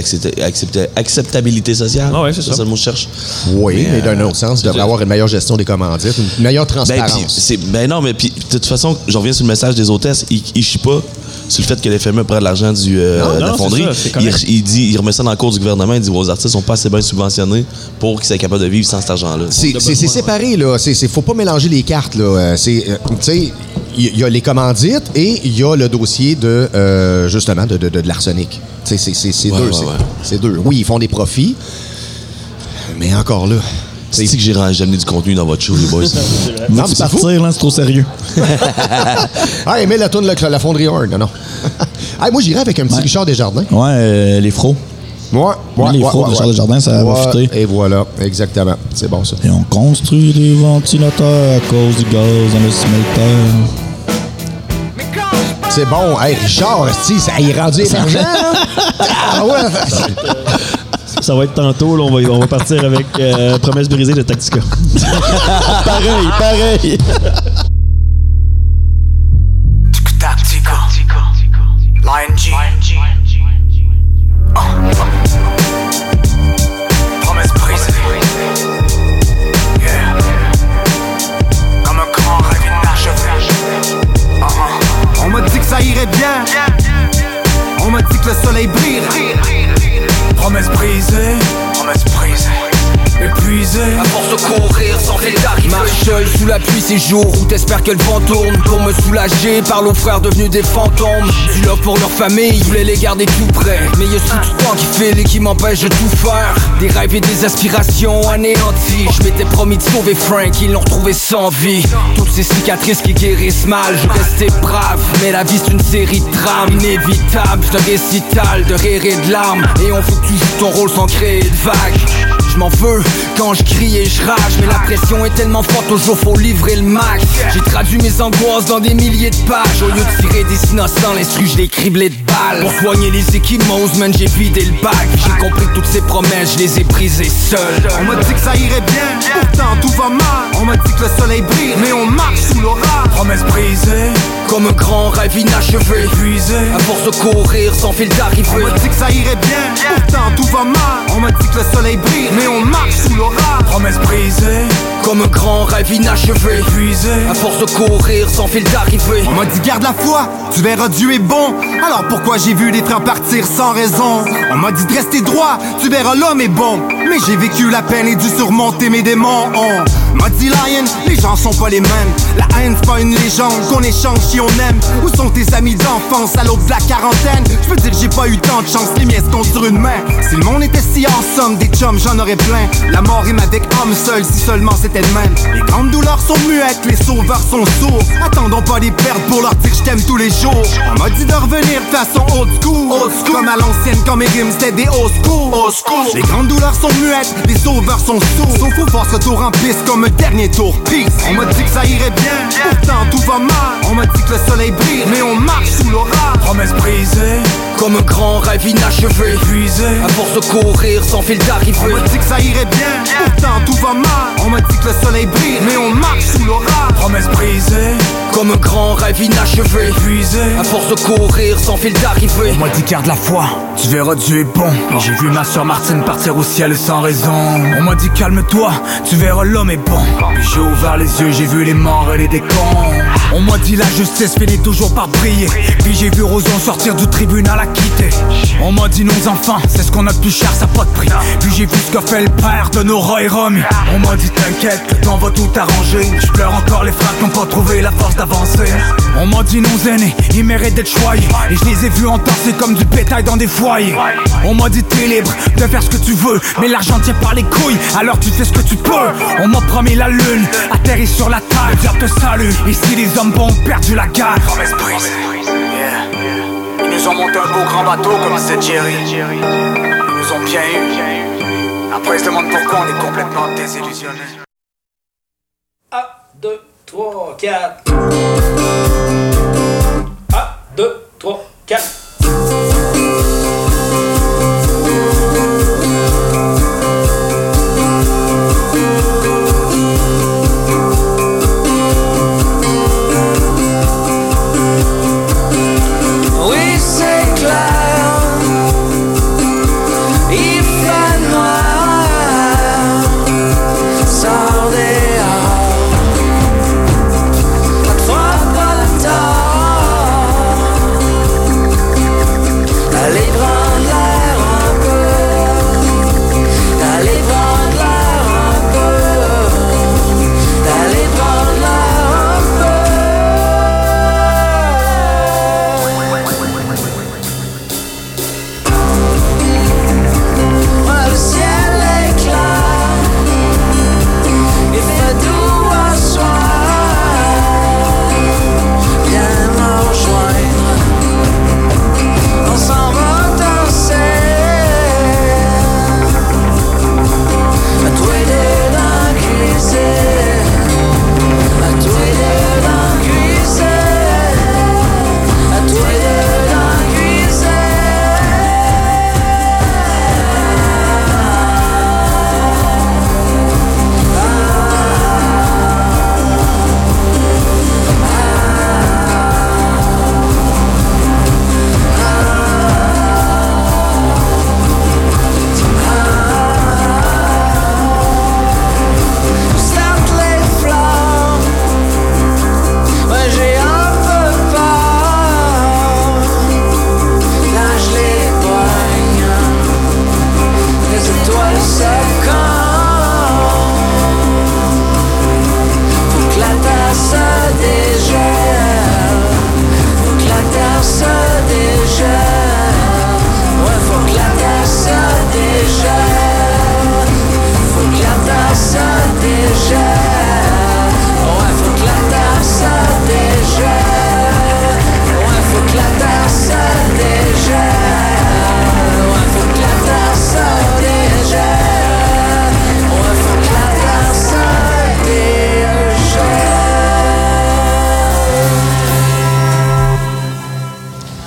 l'acceptabilité sociale. Ah ouais, c'est ça. C'est ça le mot que je cherche. Oui, mais, mais euh, d'un autre sens, il devrait avoir une meilleure gestion des commandites, une meilleure transparence. Ben, pis, c'est, ben non, mais puis de toute façon, je reviens sur le message des hôtesses, ils ne chient pas sur le fait que l'F M E prend de l'argent du, euh, non, de non, la fonderie. C'est ça, c'est il, il, dit, il remet ça dans le cours du gouvernement, il dit aux artistes ne sont pas assez bien subventionnés pour qu'ils soient capables de vivre sans cet argent-là. C'est, c'est, c'est séparé, là. Il ne faut pas mélanger les cartes, là. Tu sais, il y a les commandites et il y a le dossier de, euh, justement, de, de, de, de l'arsenic. C'est, c'est, c'est, ouais, deux, ouais, c'est, ouais. c'est deux. Oui, ils font des profits, mais encore là... C'est ici que j'ai, j'ai amené du contenu dans votre show, les boys. Non, mais partir, là, c'est trop sérieux. Ah, mais la tourne, la, la fonderie Horn, non, non. Ah, moi, j'irais avec un petit ouais. Richard Desjardins. Ouais, euh, les fros. Ouais, ouais, les ouais, fros ouais, de Richard ouais. Desjardins, ça ouais, va fitter. Et voilà, exactement. C'est bon, ça. Et on construit des ventilateurs à cause du gaz dans le smelter. C'est bon. Hey, Richard, si, ça y est rendu émergent, ah, ouais. Ça va être tantôt, là, on va, on va partir avec euh, Promesse brisée de Tactica. Pareil, pareil. Tactica. Line G. Promesse brisée. Yeah. Comme un grand rêve inachevé. Uh-huh. On m'a dit que ça irait bien. On m'a dit que le soleil brille. Promesse brisée, promesse brisée, épuisée. À force de courir sans les d'arriver. Marche seul sous la pluie ces jours où t'espères que le vent tourne. Pour me soulager, parle aux frères devenus des fantômes. Du love pour leur famille, je voulais les garder tout près. Mais y'a ce tout temps qui file et qui m'empêche de tout faire. Des rêves et des aspirations anéanties. Je m'étais promis de sauver Frank, ils l'ont retrouvé sans vie. Toutes ces cicatrices qui guérissent mal, je restais brave. Mais la vie c'est une série de drames inévitables. C'est un récital de rire et de larmes. Et on faut que tu joues ton rôle sans créer de vagues. Je m'en veux quand je crie et je rage. Mais la pression est tellement forte, toujours faut livrer le max. J'ai traduit mes angoisses dans des milliers de pages. Au lieu de tirer des innocents, l'instru, je les criblais de balles. Pour soigner les échymoses, man, j'ai vidé le bac. J'ai compris que toutes ces promesses, je les ai brisées seul. On m'a dit que ça irait bien, pourtant tout va mal. On m'a dit que le soleil brille, mais on marche sous l'orage. Promesse brisée, comme un grand rêve inachevé. Épuisé, à force de courir sans fil d'arrivée. On m'a dit que ça irait bien, pourtant tout va mal. On m'a dit que le soleil brille, mais on marche sous l'orage. Promesse brisée, comme un grand rêve inachevé. Épuisé, à force de courir sans fil d'arrivée. On m'a dit garde la foi, tu verras Dieu est bon. Alors pourquoi j'ai vu les trains partir sans raison? On m'a dit de rester droit, tu verras l'homme est bon. Mais j'ai vécu la peine et dû surmonter mes démons. On m'a dit lion, les gens sont pas les mêmes. La haine c'est pas une légende qu'on échange si on aime. Où sont tes amis d'enfance à l'aube de la quarantaine? Je veux dire j'ai pas eu tant de chance, les miens se comptent sur une main. Si le monde était si en somme, des chums j'en aurais plein. La mort rime avec homme seul si seulement c'était le même. Les grandes douleurs sont muettes, les sauveurs sont sourds. Attendons pas les pertes pour leur dire je t'aime tous les jours. On m'a dit de revenir de façon old school, old school. Comme à l'ancienne quand mes rimes c'était des old school, old school. Les grandes douleurs sont muettes, les sauveurs sont sourds. Sauf au force retour en piste comme un dernier tour. Peace. On m'a dit que ça irait bien, pourtant tout va mal. On m'a dit que le soleil brille, mais on marche sous l'orage. Promesse brisée, comme un grand rêve inachevé. Épuisé, à force de courir sans fil d'arrivée. On m'a dit que ça irait bien, pourtant tout va mal. On m'a dit que le soleil brille, mais on marche sous l'orage. Promesse brisée, comme un grand rêve inachevé. Épuisé, à force de courir sans fil d'arrivée. On m'a dit garde la foi, tu verras Dieu est bon. J'ai vu ma soeur Martine partir au ciel sans raison. On m'a dit calme-toi, tu verras l'homme est bon. Puis j'ai ouvert les yeux, j'ai vu les morts et les décombres. On m'a dit la justice finit toujours par briller. Puis j'ai vu Roson sortir du tribunal acquitté. On m'a dit nos enfants, c'est ce qu'on a de plus cher, ça n'a pas de prix. Puis j'ai vu ce qu'a fait le père de nos Roy et Romy. On m'a dit t'inquiète, on va tout arranger. Je pleure encore les frères qui n'ont pas trouvé la force d'avancer. On m'a dit nos aînés, ils méritent d'être choyés. Et je les ai vus entasser comme du bétail dans des foyers. On m'a dit t'es libre de faire ce que tu veux, mais l'argent tient par les couilles, alors tu fais ce que tu peux. On m'a promis la lune, atterri sur la terre, le diable te salue. Ici les hommes bons ont perdu la guerre. Promesse brisée, yeah. Ils nous ont monté un beau grand bateau comme c'est Jerry. Ils nous ont bien eu. Après ils se demandent pourquoi on est complètement désillusionné. un, deux, trois, quatre. un, deux, trois, quatre.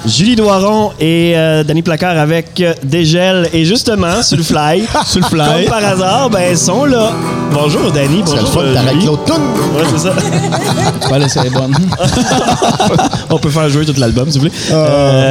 Julie Doiron et euh, Danny Placard avec euh, Dégel. Et justement, sur le fly, sur le fly, comme par hasard, ben, ils sont là. Bonjour, Danny. Bonjour, c'est le fun, t'arrêtes l'autre tune. Ouais, c'est ça. Voilà, c'est bon. On peut faire jouer tout l'album, s'il vous plaît. Euh...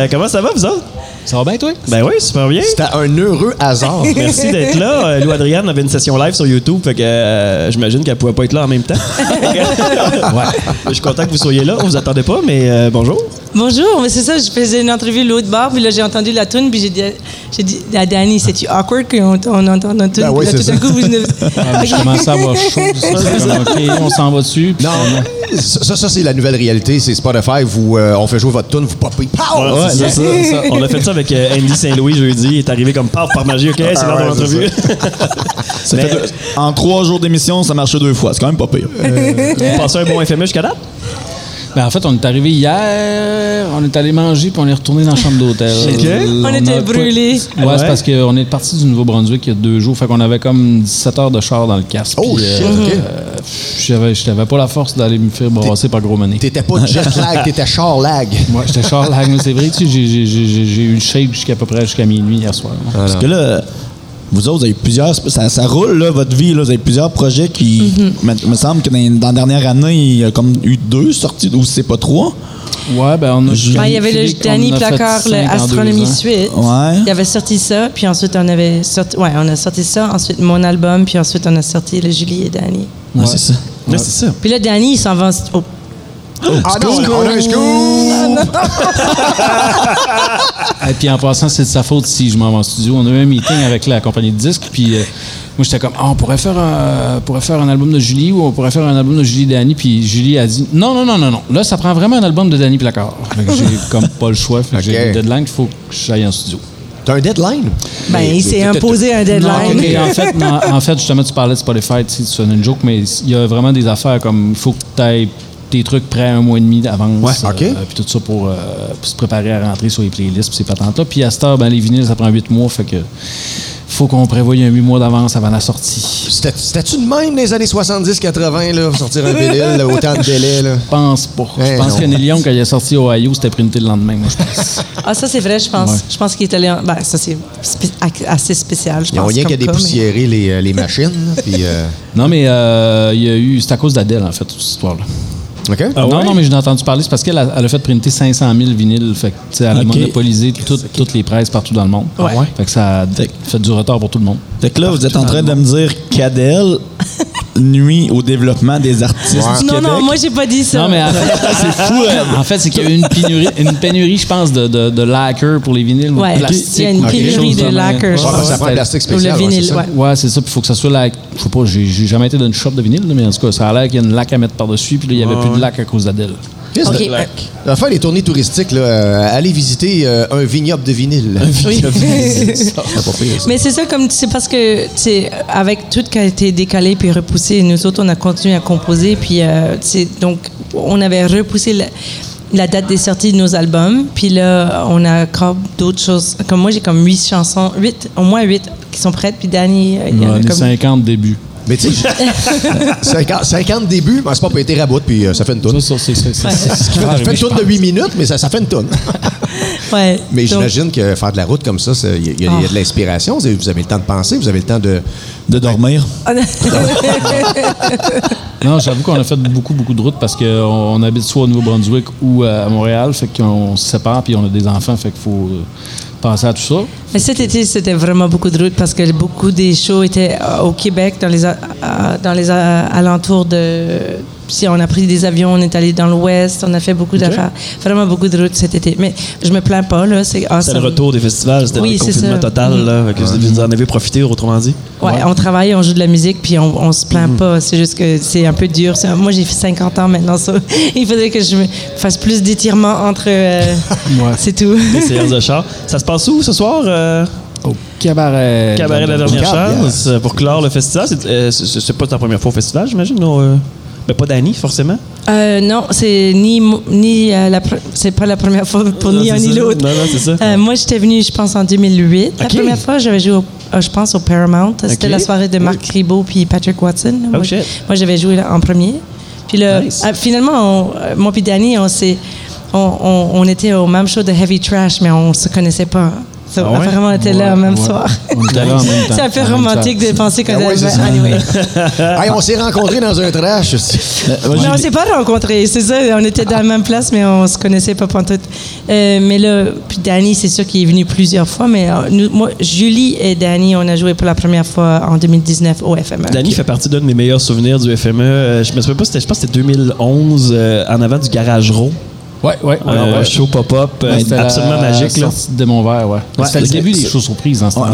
Euh, comment ça va, vous autres? Ça va bien, toi? Ben oui, super bien. C'était un heureux hasard. Merci d'être là. Euh, Lou Adrienne avait une session live sur YouTube, fait que euh, j'imagine qu'elle pouvait pas être là en même temps. Ouais. Je suis content que vous soyez là. On vous attendait pas, mais euh, bonjour. Bonjour, mais c'est ça, je faisais une entrevue l'autre bar, puis là, j'ai entendu la toune, puis j'ai dit, j'ai dit à Danny, c'est-tu awkward qu'on on entend la toune? Ben oui, là, tout d'un coup, vous... ah, je commençais à avoir chaud. Ça, c'est comme, OK, on s'en va dessus. Non, non. Ça, ça, c'est la nouvelle réalité. C'est Spotify, vous, euh, on fait jouer votre toune, vous popez. Pow! Ouais, c'est ça, ça. Ça. On a fait ça avec Andy Saint-Louis jeudi. Il est arrivé comme paf, par magie. OK, c'est ah, l'heure ouais, de l'entrevue. Mais... en trois jours d'émission, ça marchait deux fois. C'est quand même pas pire. Euh... Vous passez un bon F M E jusqu'à date? Ben en fait, on est arrivé hier, on est allé manger puis on est retourné dans la chambre d'hôtel. Okay. On, on était brûlés. Pas... Ouais, ouais, c'est parce qu'on est parti du Nouveau-Brunswick il y a deux jours. Fait qu'on avait comme dix-sept heures de char dans le casque. Oh, shit, euh, OK. Euh, j'avais, j'avais pas la force d'aller me faire brasser par Gros Mené. T'étais pas jet lag, t'étais char lag. Ouais, j'étais char lag, mais c'est vrai, tu sais, j'ai, j'ai, j'ai, j'ai eu le shake jusqu'à peu près jusqu'à minuit hier soir. Hein. Parce que là... vous autres, vous avez plusieurs... Ça, ça roule, là, votre vie. Là, vous avez plusieurs projets qui... Il mm-hmm. me semble que dans, dans la dernière année, il y a comme eu deux sorties, ou c'est pas trois. Ouais, ben on a... Il ben, y avait le Danny Placard, l'Astronomie Suite. Ouais. Il avait sorti ça, puis ensuite, on avait sorti... Ouais, on a sorti ça, ensuite, mon album, puis ensuite, on a sorti le Julie et Danny. Ouais, ouais. C'est ça. Ouais. Ouais, c'est ça. Puis là, Danny, il s'en va... Au... Oh, ah school. Non, on a un scoop! Et puis en passant, c'est de sa faute si je m'en vais en studio. On a eu un meeting avec la compagnie de disques, puis euh, moi j'étais comme, oh, on pourrait faire, un, pourrait faire un album de Julie ou on pourrait faire un album de Julie et Danny, puis Julie a dit, non, non, non, non, non, là ça prend vraiment un album de Danny Placard. Fait que j'ai comme pas le choix, fait que okay. J'ai une deadline, il faut que j'aille en studio. T'as un deadline? Ben, il s'est imposé un deadline. Non, en, fait, non, en fait, justement, tu parlais de Spotify, tu fais une joke, mais il y a vraiment des affaires comme, il faut que t'ailles des trucs prêts un mois et demi d'avance. Ouais, okay. euh, puis tout ça pour, euh, pour se préparer à rentrer sur les playlists, puis ces patentes-là. Puis à cette heure, ben, les vinyles, ça prend huit mois, fait que faut qu'on prévoie un huit mois d'avance avant la sortie. C'était, c'était-tu de même les années soixante-dix quatre-vingt, là, pour sortir un vinyle, autant de délai, là? Je pense pas. Hey, je pense que Nelly Young, quand il est sorti Ohio, c'était printé le lendemain, moi, je pense. Ah, ça, c'est vrai, je pense. Ouais. Je pense qu'il est allé en... Ben, ça, c'est spé... assez spécial, je pense. Il n'y a rien qu'à dépoussiérer mais... les, les machines, puis... Euh... Non, mais euh, il y a eu... C'est à cause d'Adèle, en fait, toute cette histoire-là. Okay. Ah non, ouais? Non, mais je l'ai entendu parler. C'est parce qu'elle a, elle a fait printer cinq cent mille vinyles. Fait que, elle a okay. monopolisé tout, okay. toutes les presses partout dans le monde. Ouais. Ouais. Fait que ça a fait, fait du retard pour tout le monde. Fait que là, partout vous êtes en train de me dire qu'Adèle nuit au développement des artistes ouais. du non, Québec. Non, non, moi, j'ai pas dit ça. Non, mais en fait, c'est fou. En fait, c'est qu'il y a eu une pénurie, une pénurie je pense, de, de, de lacquer pour les vinyles. Ouais, ou plastique. Il y a une pénurie de lacquer. Ça prend un plastique spécial. Ou le vinyle, ouais. Ouais, c'est ça. Puis il faut que ça soit la... Je sais pas, j'ai, j'ai jamais été dans une shop de vinyle, mais en tout cas, ça a l'air qu'il y a une laque à mettre par-dessus. Puis là, il y avait plus de lac à cause d'Adèle. Qu'est-ce okay. que enfin, les tournées touristiques, là, euh, allez visiter euh, un vignoble de vinyle. Un vignoble de vinyle. Ça, c'est pas pire, ça. Mais c'est ça, comme c'est parce que avec tout qui a été décalé puis repoussé, nous autres, on a continué à composer. Puis, euh, donc, on avait repoussé la, la date des sorties de nos albums. Puis là, on a encore d'autres choses. Comme moi, j'ai comme huit chansons, huit, au moins huit qui sont prêtes. Puis Danny, il y en a comme cinquante débuts. Mais tu sais, cinquante débuts, mais c'est pas pour être raboute, puis euh, ça fait une toune. Ça, c'est, c'est, c'est, ouais. c'est, c'est, ça fait une toune de huit minutes, mais ça, ça fait une toune. Ouais, mais donc, j'imagine que faire de la route comme ça, il y, y, oh. y a de l'inspiration. Vous avez le temps de penser, vous avez le temps de, de dormir. Non, j'avoue qu'on a fait beaucoup, beaucoup de routes parce qu'on on habite soit au Nouveau-Brunswick ou à Montréal, fait qu'on se sépare, puis on a des enfants, fait qu'il faut... penser à tout ça. Mais cet été, c'était vraiment beaucoup de routes parce que beaucoup des shows étaient au Québec, dans les, a- dans les a- alentours de... Si on a pris des avions, on est allé dans l'Ouest, on a fait beaucoup okay. d'affaires. Vraiment beaucoup de routes cet été. Mais je me plains pas, là. C'est awesome. C'était le retour des festivals, c'était oui, le confinement ça. Total, mmh. là. Fait que ouais. Vous en avez profité, autrement dit? Oui, ouais. On travaille, on joue de la musique, puis on, on se plaint mmh. pas. C'est juste que c'est un peu dur. C'est, moi, j'ai cinquante ans maintenant, ça. Il faudrait que je me fasse plus d'étirements entre... Euh, ouais. C'est tout. Des séances de char. Ça se passe où, ce soir? Euh? Au cabaret. Cabaret de la dernière chance, yeah. pour clore le festival. C'est, euh, c'est, c'est pas ta première fois au festival, j'imagine, non? Euh? Mais pas Danny, forcément? Euh, non, c'est ni, ni, euh, la pre- c'est pas la première fois pour non, ni un ni l'autre. Non, non, c'est ça. Euh, moi, j'étais venue, je pense, en deux mille huit. Okay. La première fois, j'avais joué, au, euh, je pense, au Paramount. Okay. C'était la soirée de Marc oui. Ribot puis Patrick Watson. Oh, moi, shit. Moi, j'avais joué là, en premier. Puis là, nice. euh, finalement, on, euh, moi puis Danny, on s'est... on, on, on était au même show de Heavy Trash, mais on se connaissait pas. So, ah ouais? Apparemment, on était ouais, là le même ouais. soir. On était là en même temps. C'est un peu romantique de penser qu'on ouais, avait... Anyway. Hey, on s'est rencontrés dans un trash. Non, on s'est pas rencontrés, c'est ça. On était dans ah. la même place, mais on se connaissait pas pantoute. Euh, mais là, puis Danny, c'est sûr qu'il est venu plusieurs fois, mais euh, nous, moi, Julie et Danny, on a joué pour la première fois en deux mille dix-neuf au F M E. Danny okay. fait partie d'un de mes meilleurs souvenirs du F M E. Euh, je me souviens pas, je pense que c'était deux mille onze, euh, en avant du Garage Row. Ouais, ouais, ouais, euh, ouais. Show pop-up, ouais, euh, absolument la magique. La sortie de mon verre, ouais. ouais C'était le début des shows surprises en ce temps-là.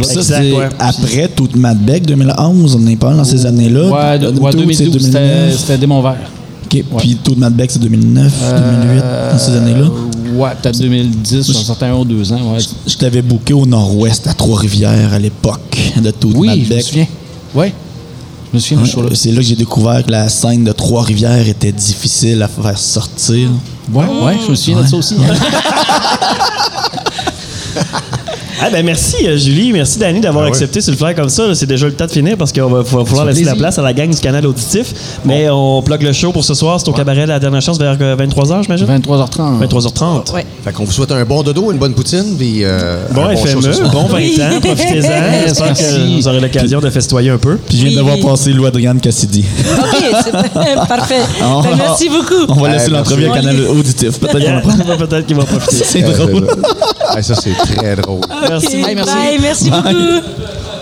Ouais. Après Toute Matbeck, deux mille onze, on n'est pas dans ces années-là. Ouais, de, ouais deux mille douze, c'était, c'était de mon verre. Okay. Ouais. Puis Toute Matbeck, c'est deux mille neuf, euh, deux mille huit, dans ces années-là. Ouais, peut-être deux mille dix, sur un certain nombre deux ans. Ouais. Je, je t'avais booké au Nord-Ouest, à Trois-Rivières, à l'époque de Toute oui, Matbeck. Oui, je me souviens. Ouais. Je me souviens ouais, show-là. C'est là que j'ai découvert que la scène de Trois-Rivières était difficile à faire sortir. Ouais, oh, ouais, je me souviens ouais. de ça aussi. Ouais. Ah ben merci Julie, merci Danny d'avoir ah ouais. accepté sur le flair comme ça. C'est déjà le temps de finir parce qu'il va, va falloir ça laisser plaisir. La place à la gang du Canal Auditif. Mais bon. On plug le show pour ce soir. C'est au ouais. cabaret La Dernière Chance vers vingt-trois heures, j'imagine? vingt-trois heures trente. vingt-trois heures trente. Ouais. Fait qu'on vous souhaite un bon dodo, une bonne poutine. Puis euh, bon un F M E, bon, bon vingt ans, profitez-en. J'espère que vous aurez l'occasion de festoyer un peu. Puis je viens oui. de voir passer Lou Adriane Cassidy. OK, c'est parfait. On, ben, merci beaucoup. On va laisser euh, l'entrevue au Canal Auditif. Peut-être yeah. qu'il va, peut-être qu'il va profiter. C'est drôle. Ça, c'est très drôle. Merci. Hey, merci. Bye, merci beaucoup. Bye.